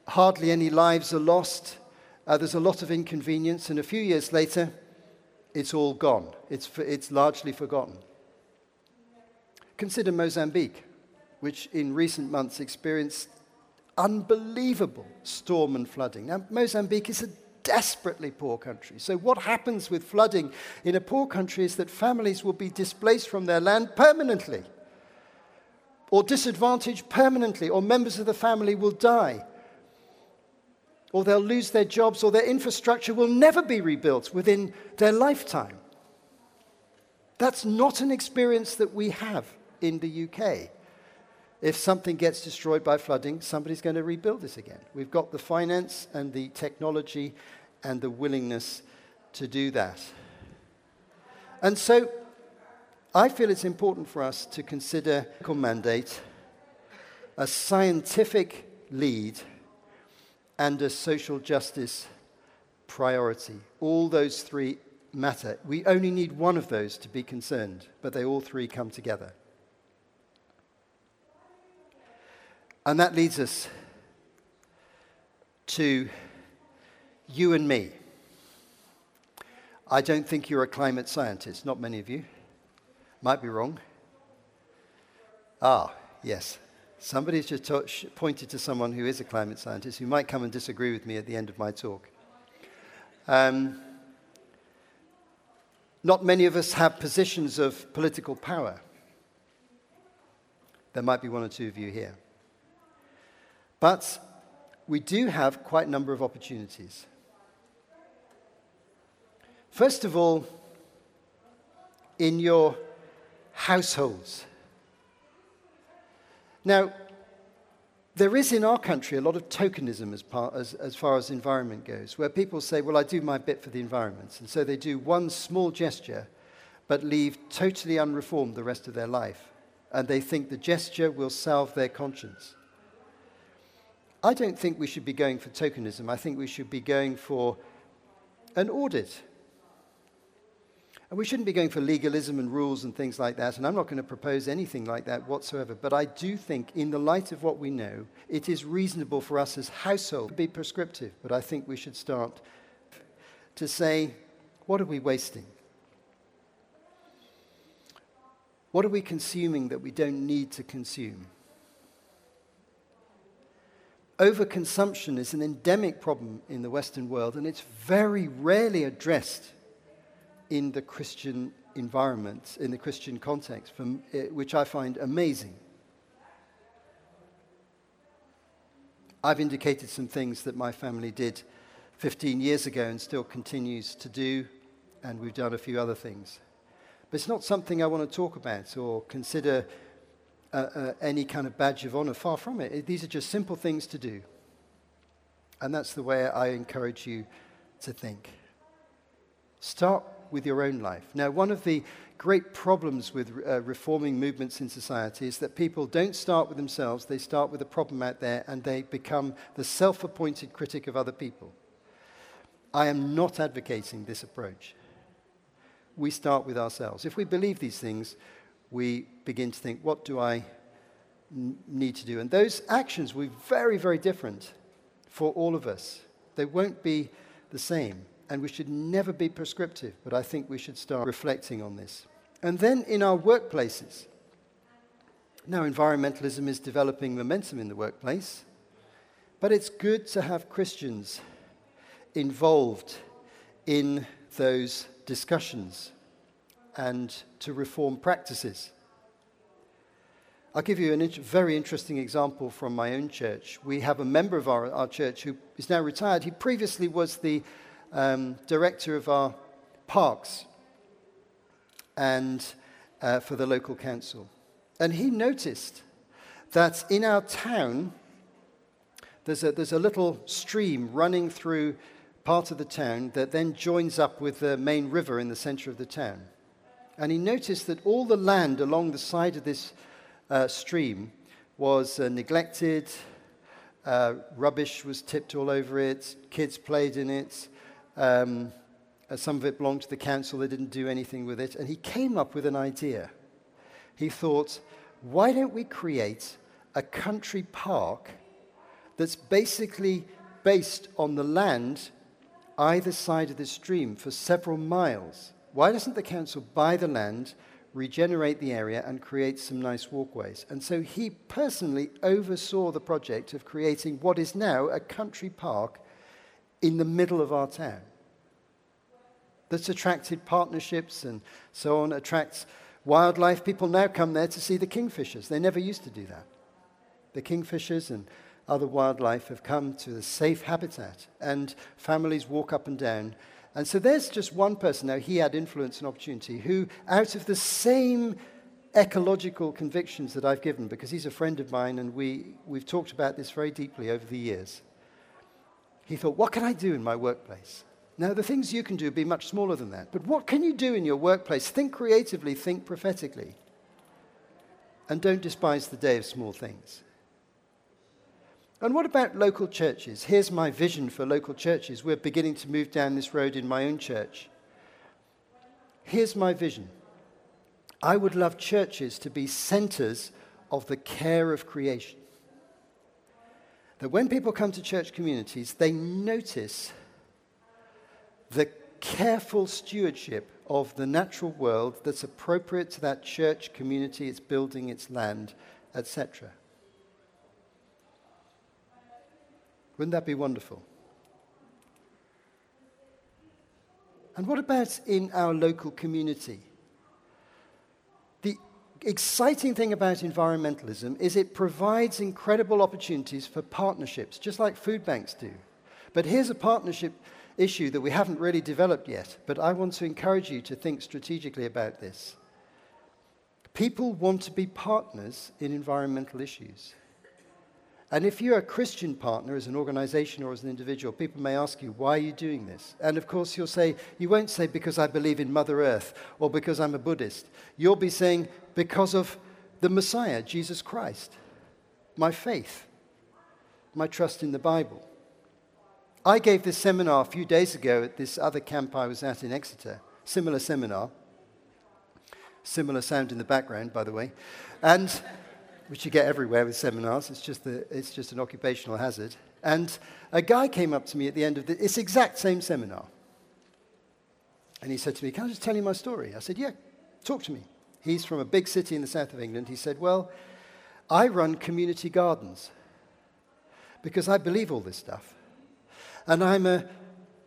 hardly any lives are lost. There's a lot of inconvenience, and a few years later, it's all gone. It's largely forgotten. Consider Mozambique, which in recent months experienced unbelievable storm and flooding. Now, Mozambique is a desperately poor country. So what happens with flooding in a poor country is that families will be displaced from their land permanently, or disadvantaged permanently, or members of the family will die, or they'll lose their jobs, or their infrastructure will never be rebuilt within their lifetime. That's not an experience that we have in the UK. If something gets destroyed by flooding, somebody's going to rebuild this again. We've got the finance and the technology and the willingness to do that. And so I feel it's important for us to consider a mandate, a scientific lead, and a social justice priority. All those three matter. We only need one of those to be concerned, but they all three come together. And that leads us to you and me. I don't think you're a climate scientist, not many of you. Might be wrong. Ah, yes. Somebody's just pointed to someone who is a climate scientist who might come and disagree with me at the end of my talk. Not many of us have positions of political power. There might be one or two of you here. But we do have quite a number of opportunities. First of all, in your households. Now, there is in our country a lot of tokenism as far as environment goes, where people say, well, I do my bit for the environment. And so they do one small gesture, but leave totally unreformed the rest of their life. And they think the gesture will salve their conscience. I don't think we should be going for tokenism. I think we should be going for an audit. And we shouldn't be going for legalism and rules and things like that, and I'm not going to propose anything like that whatsoever, but I do think, in the light of what we know, it is reasonable for us as households to be prescriptive, but I think we should start to say, what are we wasting? What are we consuming that we don't need to consume? Overconsumption is an endemic problem in the Western world, and it's very rarely addressed in the Christian environment, in the Christian context, which I find amazing. I've indicated some things that my family did 15 years ago and still continues to do, and we've done a few other things. But it's not something I want to talk about or consider any kind of badge of honor. Far from it. These are just simple things to do. And that's the way I encourage you to think. Start with your own life. Now, one of the great problems with reforming movements in society is that people don't start with themselves. They start with a problem out there, and they become the self-appointed critic of other people. I am not advocating this approach. We start with ourselves. If we believe these things, we begin to think, what do I need to do? And those actions will be very, very different for all of us. They won't be the same, and we should never be prescriptive, but I think we should start reflecting on this. And then in our workplaces. Now, environmentalism is developing momentum in the workplace, but it's good to have Christians involved in those discussions and to reform practices. I'll give you a very interesting example from my own church. We have a member of our church who is now retired. He previously was the director of our parks and for the local council. And he noticed that in our town, there's a little stream running through part of the town that then joins up with the main river in the center of the town. And he noticed that all the land along the side of this stream was neglected, rubbish was tipped all over it, kids played in it, some of it belonged to the council, they didn't do anything with it. And he came up with an idea. He thought, why don't we create a country park that's basically based on the land either side of the stream for several miles? Why doesn't the council buy the land, regenerate the area, and create some nice walkways? And so he personally oversaw the project of creating what is now a country park in the middle of our town. That's attracted partnerships and so on, attracts wildlife. People now come there to see the kingfishers. They never used to do that. The kingfishers and other wildlife have come to the safe habitat, and families walk up and down. And so there's just one person, now he had influence and opportunity, who out of the same ecological convictions that I've given, because he's a friend of mine and we've talked about this very deeply over the years, he thought, what can I do in my workplace? Now, the things you can do be much smaller than that, but what can you do in your workplace? Think creatively, think prophetically, and don't despise the day of small things. And what about local churches? Here's my vision for local churches. We're beginning to move down this road in my own church. Here's my vision. I would love churches to be centers of the care of creation. That when people come to church communities, they notice the careful stewardship of the natural world that's appropriate to that church community, its building, its land, etc. Wouldn't that be wonderful? And what about in our local community? The exciting thing about environmentalism is it provides incredible opportunities for partnerships, just like food banks do. But here's a partnership issue that we haven't really developed yet, but I want to encourage you to think strategically about this. People want to be partners in environmental issues. And if you're a Christian partner as an organization or as an individual, people may ask you, why are you doing this? And of course you'll say, you won't say because I believe in Mother Earth or because I'm a Buddhist. You'll be saying because of the Messiah, Jesus Christ, my faith, my trust in the Bible. I gave this seminar a few days ago at this other camp I was at in Exeter, similar seminar, Similar sound in the background, by the way. And which you get everywhere with seminars. It's just an occupational hazard. And a guy came up to me at the end of this exact same seminar. And he said to me, "Can I just tell you my story?" I said, "Yeah, talk to me." He's from a big city in the south of England. He said, "Well, I run community gardens because I believe all this stuff. And I'm a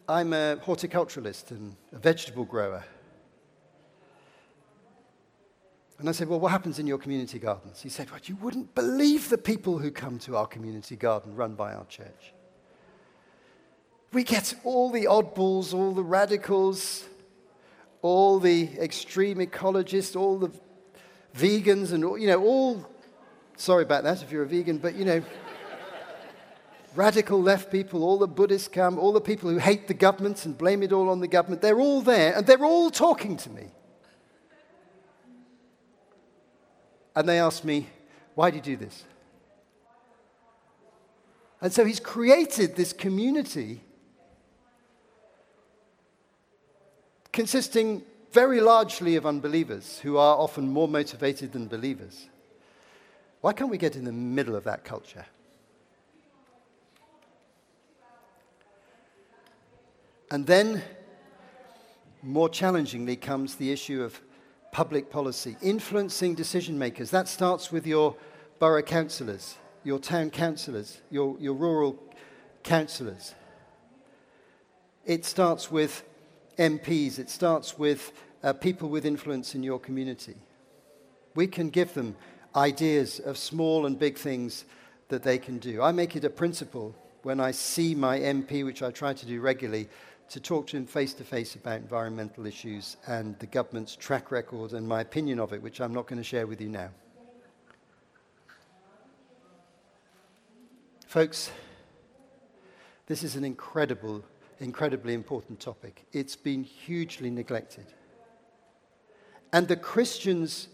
horticulturalist and a vegetable grower." And I said, "Well, what happens in your community gardens?" He said, "Well, you wouldn't believe the people who come to our community garden run by our church. We get all the oddballs, all the radicals, all the extreme ecologists, all the vegans, and all, sorry about that if you're a vegan, but radical left people, all the Buddhists come, all the people who hate the government and blame it all on the government, they're all there and they're all talking to me." And they asked me, "Why do you do this?" And so he's created this community consisting very largely of unbelievers who are often more motivated than believers. Why can't we get in the middle of that culture? And then, more challengingly, comes the issue of public policy, influencing decision makers. That starts with your borough councillors, your town councillors, your rural councillors. It starts with MPs. It starts with people with influence in your community. We can give them ideas of small and big things that they can do. I make it a principle when I see my MP, which I try to do regularly, to talk to him face-to-face about environmental issues and the government's track record and my opinion of it, which I'm not going to share with you now. Folks, this is an incredibly important topic. It's been hugely neglected. And the Christians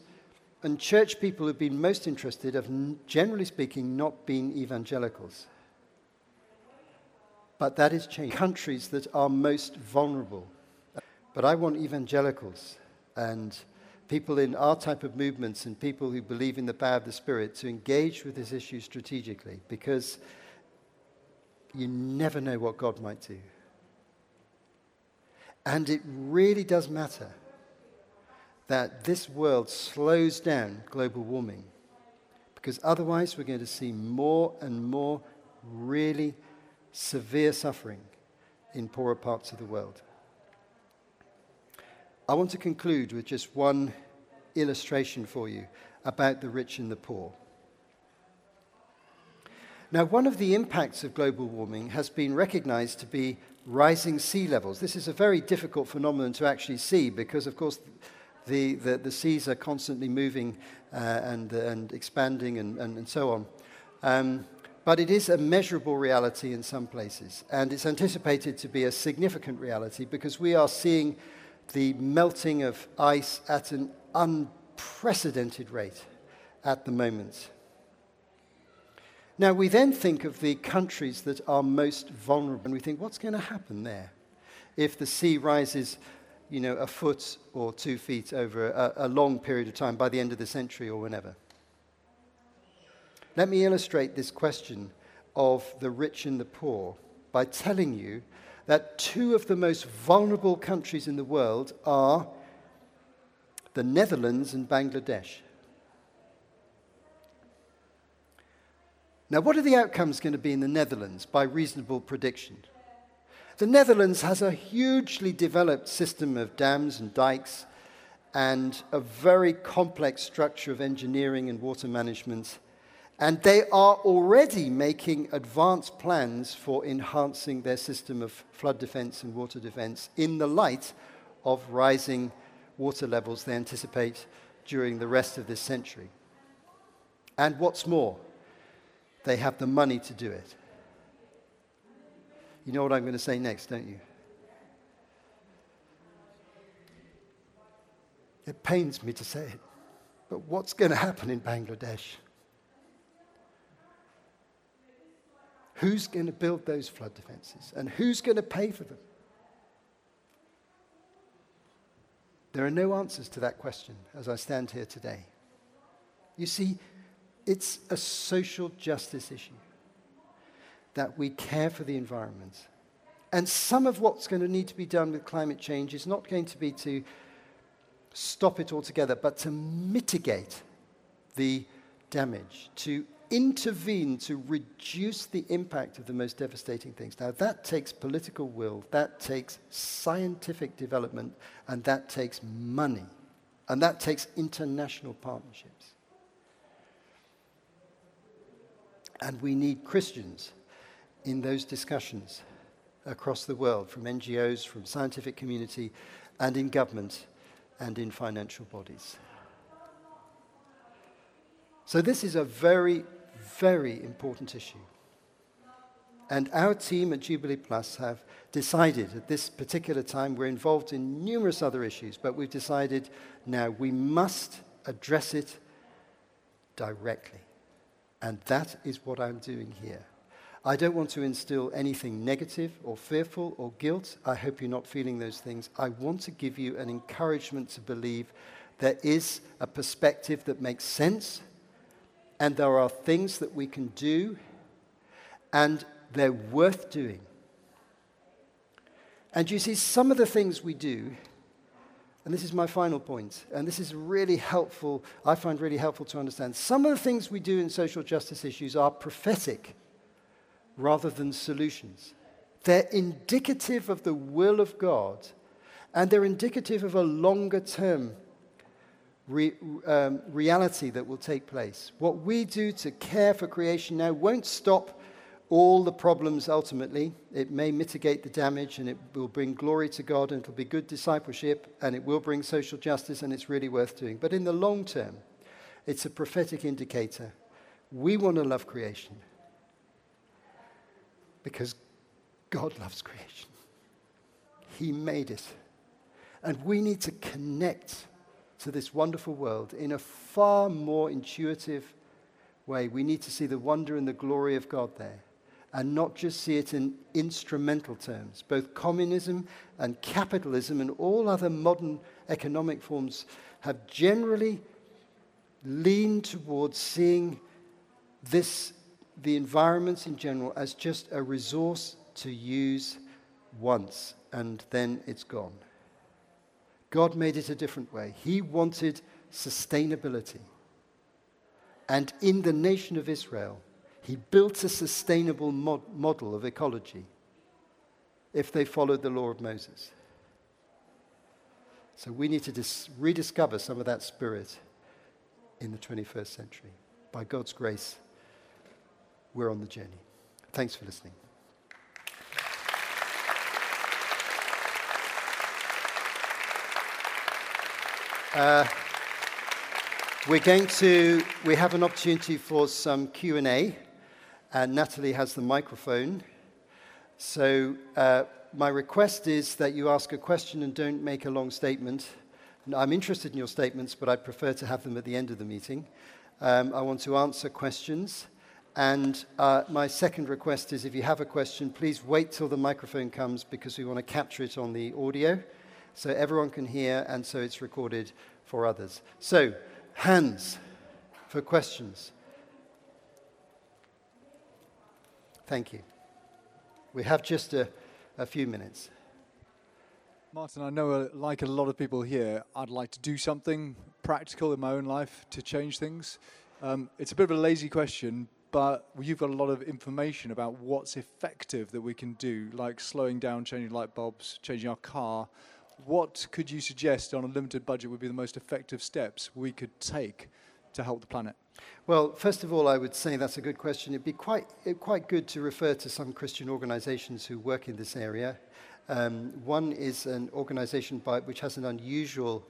and church people who've been most interested have, generally speaking, not been evangelicals. But that is changing. Countries that are most vulnerable. But I want evangelicals and people in our type of movements and people who believe in the power of the Spirit to engage with this issue strategically, because you never know what God might do. And it really does matter that this world slows down global warming, because otherwise we're going to see more and more really severe suffering in poorer parts of the world. I want to conclude with just one illustration for you about the rich and the poor. Now, one of the impacts of global warming has been recognized to be rising sea levels. This is a very difficult phenomenon to actually see because, of course, the seas are constantly moving and expanding and so on. But it is a measurable reality in some places, and it's anticipated to be a significant reality because we are seeing the melting of ice at an unprecedented rate at the moment. Now, we then think of the countries that are most vulnerable, and we think, what's going to happen there if the sea rises, a foot or 2 feet over a long period of time by the end of the century or whenever? Let me illustrate this question of the rich and the poor by telling you that two of the most vulnerable countries in the world are the Netherlands and Bangladesh. Now, what are the outcomes going to be in the Netherlands by reasonable prediction? The Netherlands has a hugely developed system of dams and dikes and a very complex structure of engineering and water management. And they are already making advanced plans for enhancing their system of flood defense and water defense in the light of rising water levels they anticipate during the rest of this century. And what's more, they have the money to do it. You know what I'm going to say next, don't you? It pains me to say it, but what's going to happen in Bangladesh? Who's going to build those flood defenses? And who's going to pay for them? There are no answers to that question as I stand here today. You see, it's a social justice issue that we care for the environment. And some of what's going to need to be done with climate change is not going to be to stop it altogether, but to mitigate the damage, to intervene to reduce the impact of the most devastating things. Now, that takes political will, that takes scientific development, and that takes money, and that takes international partnerships. And we need Christians in those discussions across the world, from NGOs, from scientific community, and in government, and in financial bodies. So this is a very, very important issue. And our team at Jubilee Plus have decided at this particular time, we're involved in numerous other issues, but we've decided now we must address it directly. And that is what I'm doing here. I don't want to instill anything negative or fearful or guilt. I hope you're not feeling those things. I want to give you an encouragement to believe there is a perspective that makes sense. And there are things that we can do, and they're worth doing. And you see, some of the things we do, and this is my final point, and this is really helpful, I find really helpful to understand. Some of the things we do in social justice issues are prophetic rather than solutions. They're indicative of the will of God, and they're indicative of a longer-term reality that will take place. What we do to care for creation now won't stop all the problems ultimately. It may mitigate the damage, and it will bring glory to God, and it will be good discipleship, and it will bring social justice, and it's really worth doing. But in the long term, it's a prophetic indicator. We want to love creation because God loves creation. He made it. And we need to connect to this wonderful world in a far more intuitive way. We need to see the wonder and the glory of God there, and not just see it in instrumental terms. Both communism and capitalism and all other modern economic forms have generally leaned towards seeing this, the environment in general, as just a resource to use once, and then it's gone. God made it a different way. He wanted sustainability. And in the nation of Israel, he built a sustainable model of ecology if they followed the law of Moses. So we need to rediscover some of that spirit in the 21st century. By God's grace, we're on the journey. Thanks for listening. We have an opportunity for some Q&A, and Natalie has the microphone. So my request is that you ask a question and don't make a long statement. I'm interested in your statements, but I prefer to have them at the end of the meeting. I want to answer questions. And my second request is, if you have a question, please wait till the microphone comes, because we want to capture it on the audio, so everyone can hear, and so it's recorded for others. So, hands for questions. Thank you. We have just a few minutes. Martin, I know, like a lot of people here, I'd like to do something practical in my own life to change things. It's a bit of a lazy question, but you've got a lot of information about what's effective that we can do, like slowing down, changing light bulbs, changing our car. What could you suggest on a limited budget would be the most effective steps we could take to help the planet? Well, first of all, I would say that's a good question. It'd be quite good to refer to some Christian organizations who work in this area. One is an organization which has an unusual,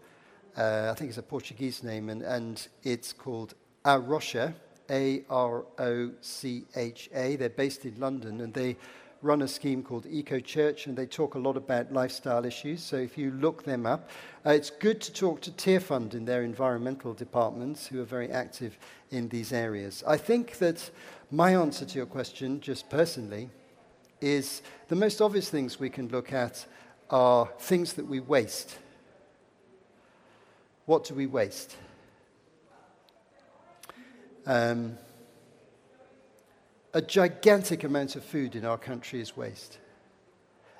I think it's a Portuguese name, and it's called Arocha, A-R-O-C-H-A. They're based in London, and they run a scheme called Eco Church, and they talk a lot about lifestyle issues. So if you look them up, it's good to talk to Tearfund in their environmental departments, who are very active in these areas. I think that my answer to your question, just personally, is the most obvious things we can look at are things that we waste. What do we waste? A gigantic amount of food in our country is waste.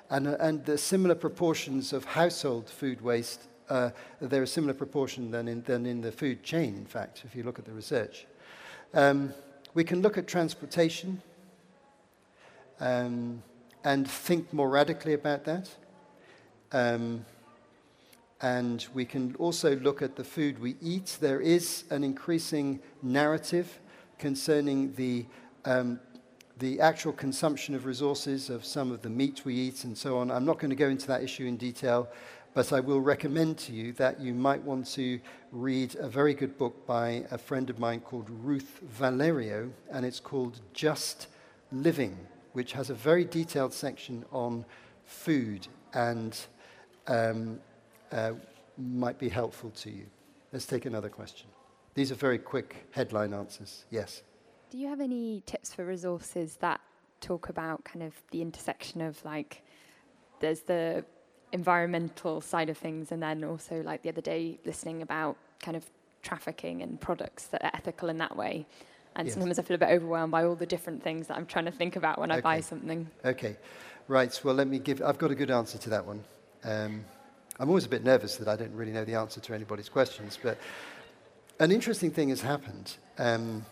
And the similar proportions of household food waste, they're a similar proportion than in the food chain, in fact, if you look at the research. We can look at transportation and think more radically about that. And we can also look at the food we eat. There is an increasing narrative concerning the actual consumption of resources of some of the meat we eat and so on. I'm not going to go into that issue in detail, but I will recommend to you that you might want to read a very good book by a friend of mine called Ruth Valerio, and it's called Just Living, which has a very detailed section on food and might be helpful to you. Let's take another question. These are very quick headline answers. Yes? Do you have any tips for resources that talk about kind of the intersection of, like, there's the environmental side of things, and then also, like, the other day listening about kind of trafficking and products that are ethical in that way? And yes, sometimes I feel a bit overwhelmed by all the different things that I'm trying to think about when I buy something. Okay. Right. Well, I've got a good answer to that one. I'm always a bit nervous that I don't really know the answer to anybody's questions, but an interesting thing has happened. And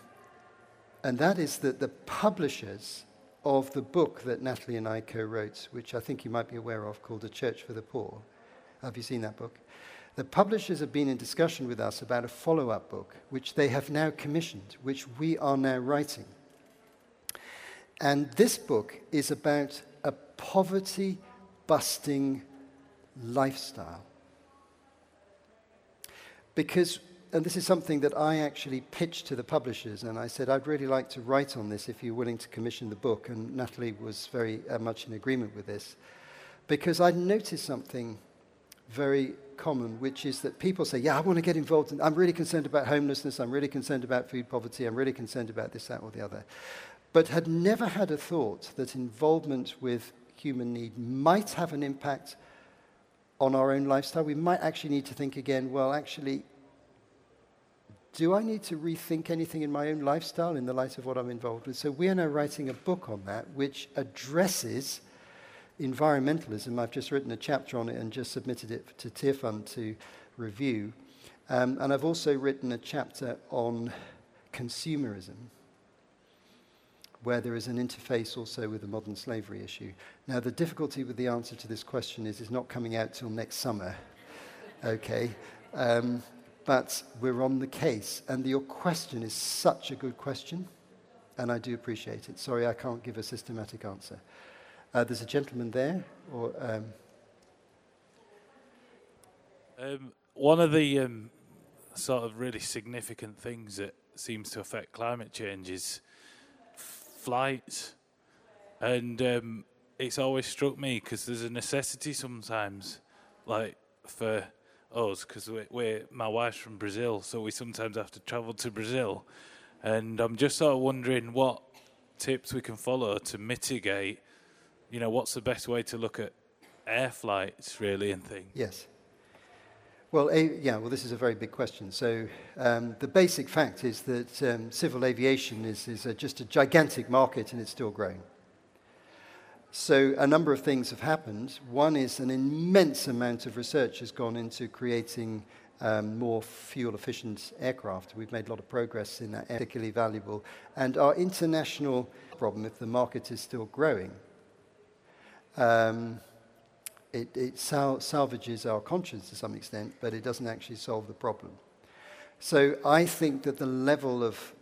that is that the publishers of the book that Natalie and I co-wrote, which I think you might be aware of, called A Church for the Poor. Have you seen that book? The publishers have been in discussion with us about a follow-up book, which they have now commissioned, which we are now writing. And this book is about a poverty-busting lifestyle. Because, and this is something that I actually pitched to the publishers, and I said, I'd really like to write on this if you're willing to commission the book, and Natalie was very much in agreement with this, because I noticed something very common, which is that people say, yeah, I want to get involved, I'm really concerned about homelessness, I'm really concerned about food poverty, I'm really concerned about this, that, or the other, but had never had a thought that involvement with human need might have an impact on our own lifestyle. We might actually need to think again, well, actually, do I need to rethink anything in my own lifestyle in the light of what I'm involved with? So we are now writing a book on that, which addresses environmentalism. I've just written a chapter on it and just submitted it to Tearfund to review. And I've also written a chapter on consumerism, where there is an interface also with the modern slavery issue. Now, the difficulty with the answer to this question is it's not coming out till next summer. Okay. But we're on the case, and your question is such a good question, and I do appreciate it. Sorry, I can't give a systematic answer. There's a gentleman there. Or one of the sort of really significant things that seems to affect climate change is flights, and it's always struck me, because there's a necessity sometimes, like for us, because my wife's from Brazil, so we sometimes have to travel to Brazil, and I'm just sort of wondering what tips we can follow to mitigate, you know, what's the best way to look at air flights, really, and things? Yes. Well, this is a very big question. So the basic fact is that civil aviation is just a gigantic market, and it's still growing. So a number of things have happened. One is an immense amount of research has gone into creating more fuel-efficient aircraft. We've made a lot of progress in that, particularly valuable. And our international problem, if the market is still growing, it salvages our conscience to some extent, but it doesn't actually solve the problem. So I think that the level of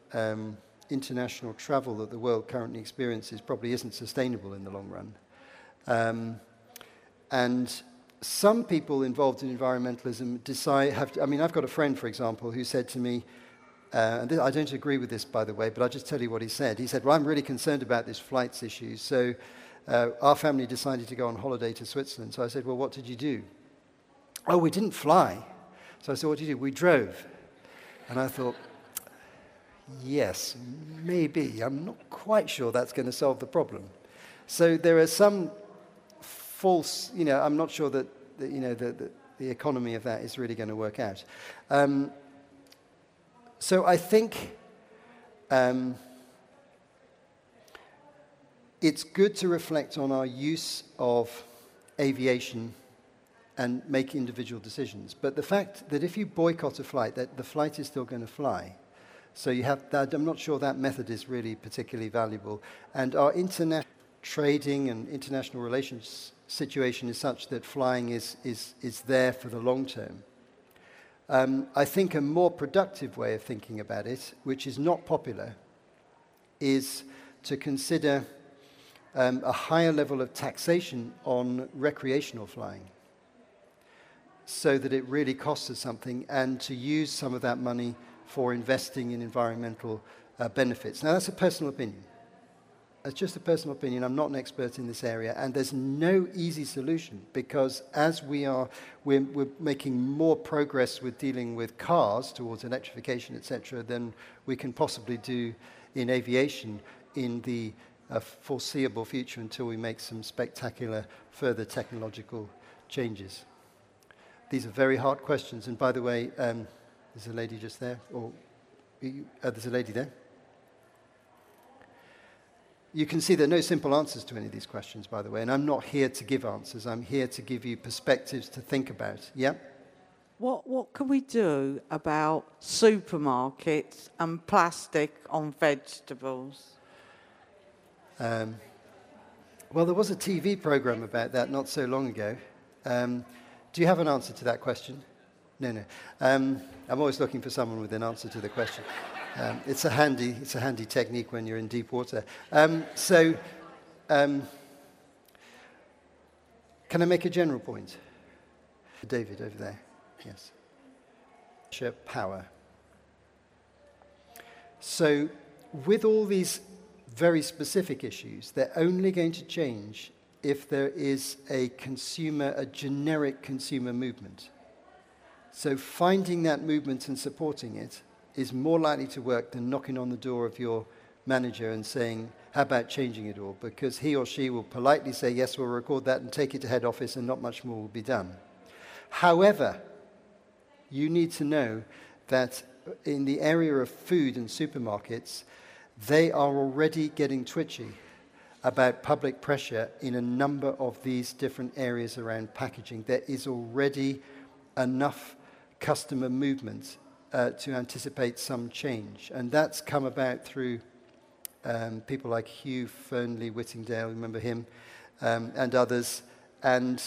international travel that the world currently experiences probably isn't sustainable in the long run. And some people involved in environmentalism I've got a friend, for example, who said to me, and I don't agree with this, by the way, but I'll just tell you what he said. He said, well, I'm really concerned about this flights issue, so our family decided to go on holiday to Switzerland. So I said, well, what did you do? Oh, we didn't fly. So I said, what did you do? We drove. And I thought, yes, maybe. I'm not quite sure that's going to solve the problem. So there are some false, I'm not sure that, that you know, that, that the economy of that is really going to work out. So I think it's good to reflect on our use of aviation and make individual decisions. But the fact that if you boycott a flight, that the flight is still going to fly. So you have that, I'm not sure that method is really particularly valuable. And our international trading and international relations situation is such that flying is there for the long term. I think a more productive way of thinking about it, which is not popular, is to consider a higher level of taxation on recreational flying, so that it really costs us something, and to use some of that money for investing in environmental benefits. Now, that's a personal opinion. That's just a personal opinion. I'm not an expert in this area, and there's no easy solution, because as we're making more progress with dealing with cars towards electrification, etc., than we can possibly do in aviation in the foreseeable future until we make some spectacular further technological changes. These are very hard questions, and by the way, there's a lady just there, or there's a lady there. You can see there are no simple answers to any of these questions, by the way, and I'm not here to give answers. I'm here to give you perspectives to think about. Yeah? What can we do about supermarkets and plastic on vegetables? Well, there was a TV programme about that not so long ago. Do you have an answer to that question? No, no. I'm always looking for someone with an answer to the question. It's a handy technique when you're in deep water. Can I make a general point? David, over there. Yes. Power. So, with all these very specific issues, they're only going to change if there is a generic consumer movement. So finding that movement and supporting it is more likely to work than knocking on the door of your manager and saying, how about changing it all? Because he or she will politely say, yes, we'll record that and take it to head office, and not much more will be done. However, you need to know that in the area of food and supermarkets, they are already getting twitchy about public pressure in a number of these different areas around packaging. There is already enough customer movement to anticipate some change. And that's come about through people like Hugh Fernley Whittingdale, remember him, and others. And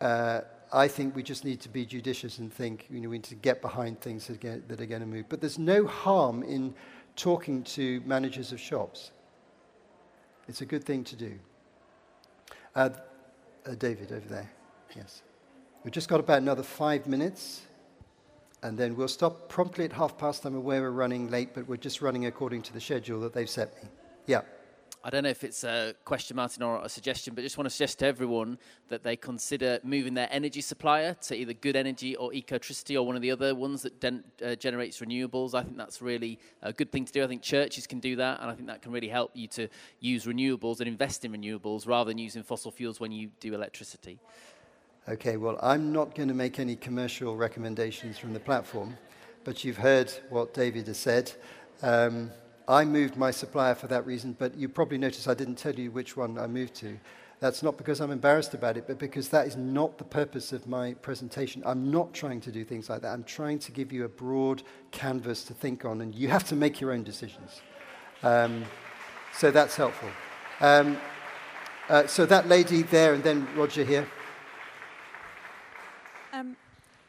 I think we just need to be judicious and think, we need to get behind things that are going to move. But there's no harm in talking to managers of shops. It's a good thing to do. David, over there. Yes. We've just got about another 5 minutes, and then we'll stop promptly at half past. I'm aware we're running late, but we're just running according to the schedule that they've set me. Yeah. I don't know if it's a question, Martin, or a suggestion, but just want to suggest to everyone that they consider moving their energy supplier to either Good Energy or Ecotricity, or one of the other ones that generates renewables. I think that's really a good thing to do. I think churches can do that, and I think that can really help you to use renewables and invest in renewables rather than using fossil fuels when you do electricity. Okay, well, I'm not going to make any commercial recommendations from the platform, but you've heard what David has said. I moved my supplier for that reason, but you probably noticed I didn't tell you which one I moved to. That's not because I'm embarrassed about it, but because that is not the purpose of my presentation. I'm not trying to do things like that. I'm trying to give you a broad canvas to think on, and you have to make your own decisions. So that's helpful. So that lady there, and then Roger here.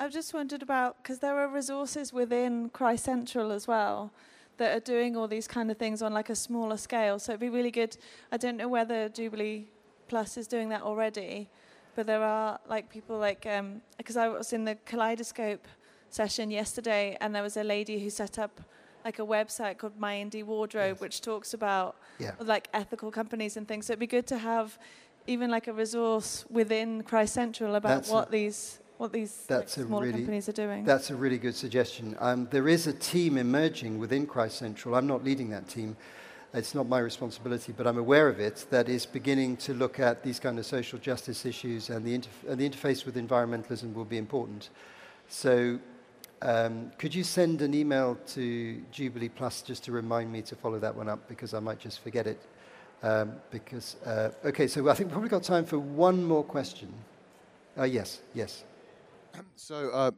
I've just wondered about, because there are resources within Christ Central as well that are doing all these kind of things on like a smaller scale. So it'd be really good. I don't know whether Jubilee Plus is doing that already, but there are like people like, because I was in the Kaleidoscope session yesterday, and there was a lady who set up like a website called My Indie Wardrobe, which talks about like ethical companies and things. So it'd be good to have even like a resource within Christ Central about what these smaller companies are doing. That's a really good suggestion. There is a team emerging within Christ Central. I'm not leading that team, it's not my responsibility, but I'm aware of it, that is beginning to look at these kind of social justice issues, and the interface with environmentalism will be important. So could you send an email to Jubilee Plus just to remind me to follow that one up, because I might just forget it. Okay, so I think we've probably got time for one more question. Yes. So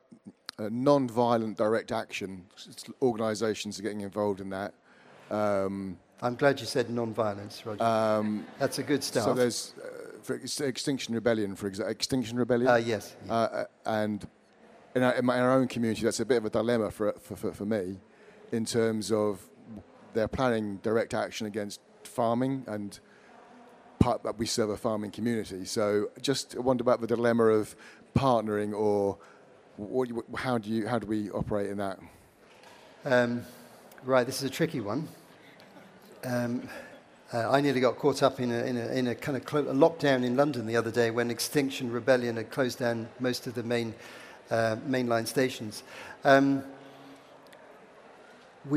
non-violent direct action, organisations are getting involved in that. I'm glad you said non-violence, Roger. That's a good start. So there's Extinction Rebellion, for example. Extinction Rebellion? Yes. Yeah. And in our own community, that's a bit of a dilemma for me, in terms of they're planning direct action against farming, and we serve a farming community. So just wonder about the dilemma of partnering, or how do we operate in that? Right, this is a tricky one. I nearly got caught up in a kind of lockdown in London the other day when Extinction Rebellion had closed down most of the mainline stations. We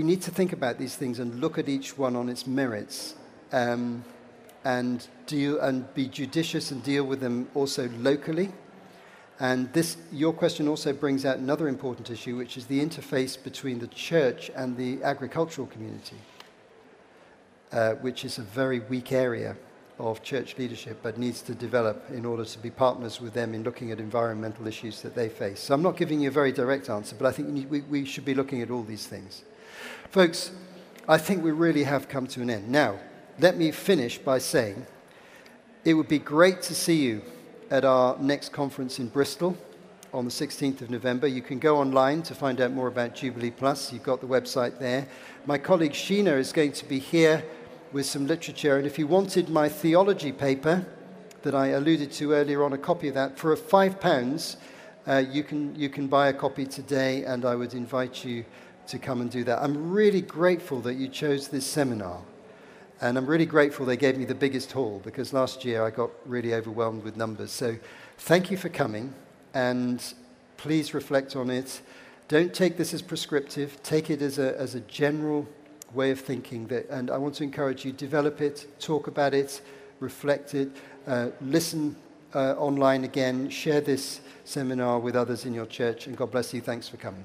need to think about these things and look at each one on its merits, and be judicious and deal with them also locally. And this, your question also brings out another important issue, which is the interface between the church and the agricultural community, which is a very weak area of church leadership, but needs to develop in order to be partners with them in looking at environmental issues that they face. So I'm not giving you a very direct answer, but I think we should be looking at all these things. Folks, I think we really have come to an end. Now, let me finish by saying it would be great to see you at our next conference in Bristol on the 16th of November. You can go online to find out more about Jubilee Plus. You've got the website there. My colleague Sheena is going to be here with some literature, and if you wanted my theology paper that I alluded to earlier on, a copy of that, for £5, you can buy a copy today, and I would invite you to come and do that. I'm really grateful that you chose this seminar, and I'm really grateful they gave me the biggest hall, because last year I got really overwhelmed with numbers. So thank you for coming, and please reflect on it. Don't take this as prescriptive. Take it as a general way of thinking, and I want to encourage you, develop it, talk about it, reflect it, listen online again, share this seminar with others in your church, and God bless you. Thanks for coming.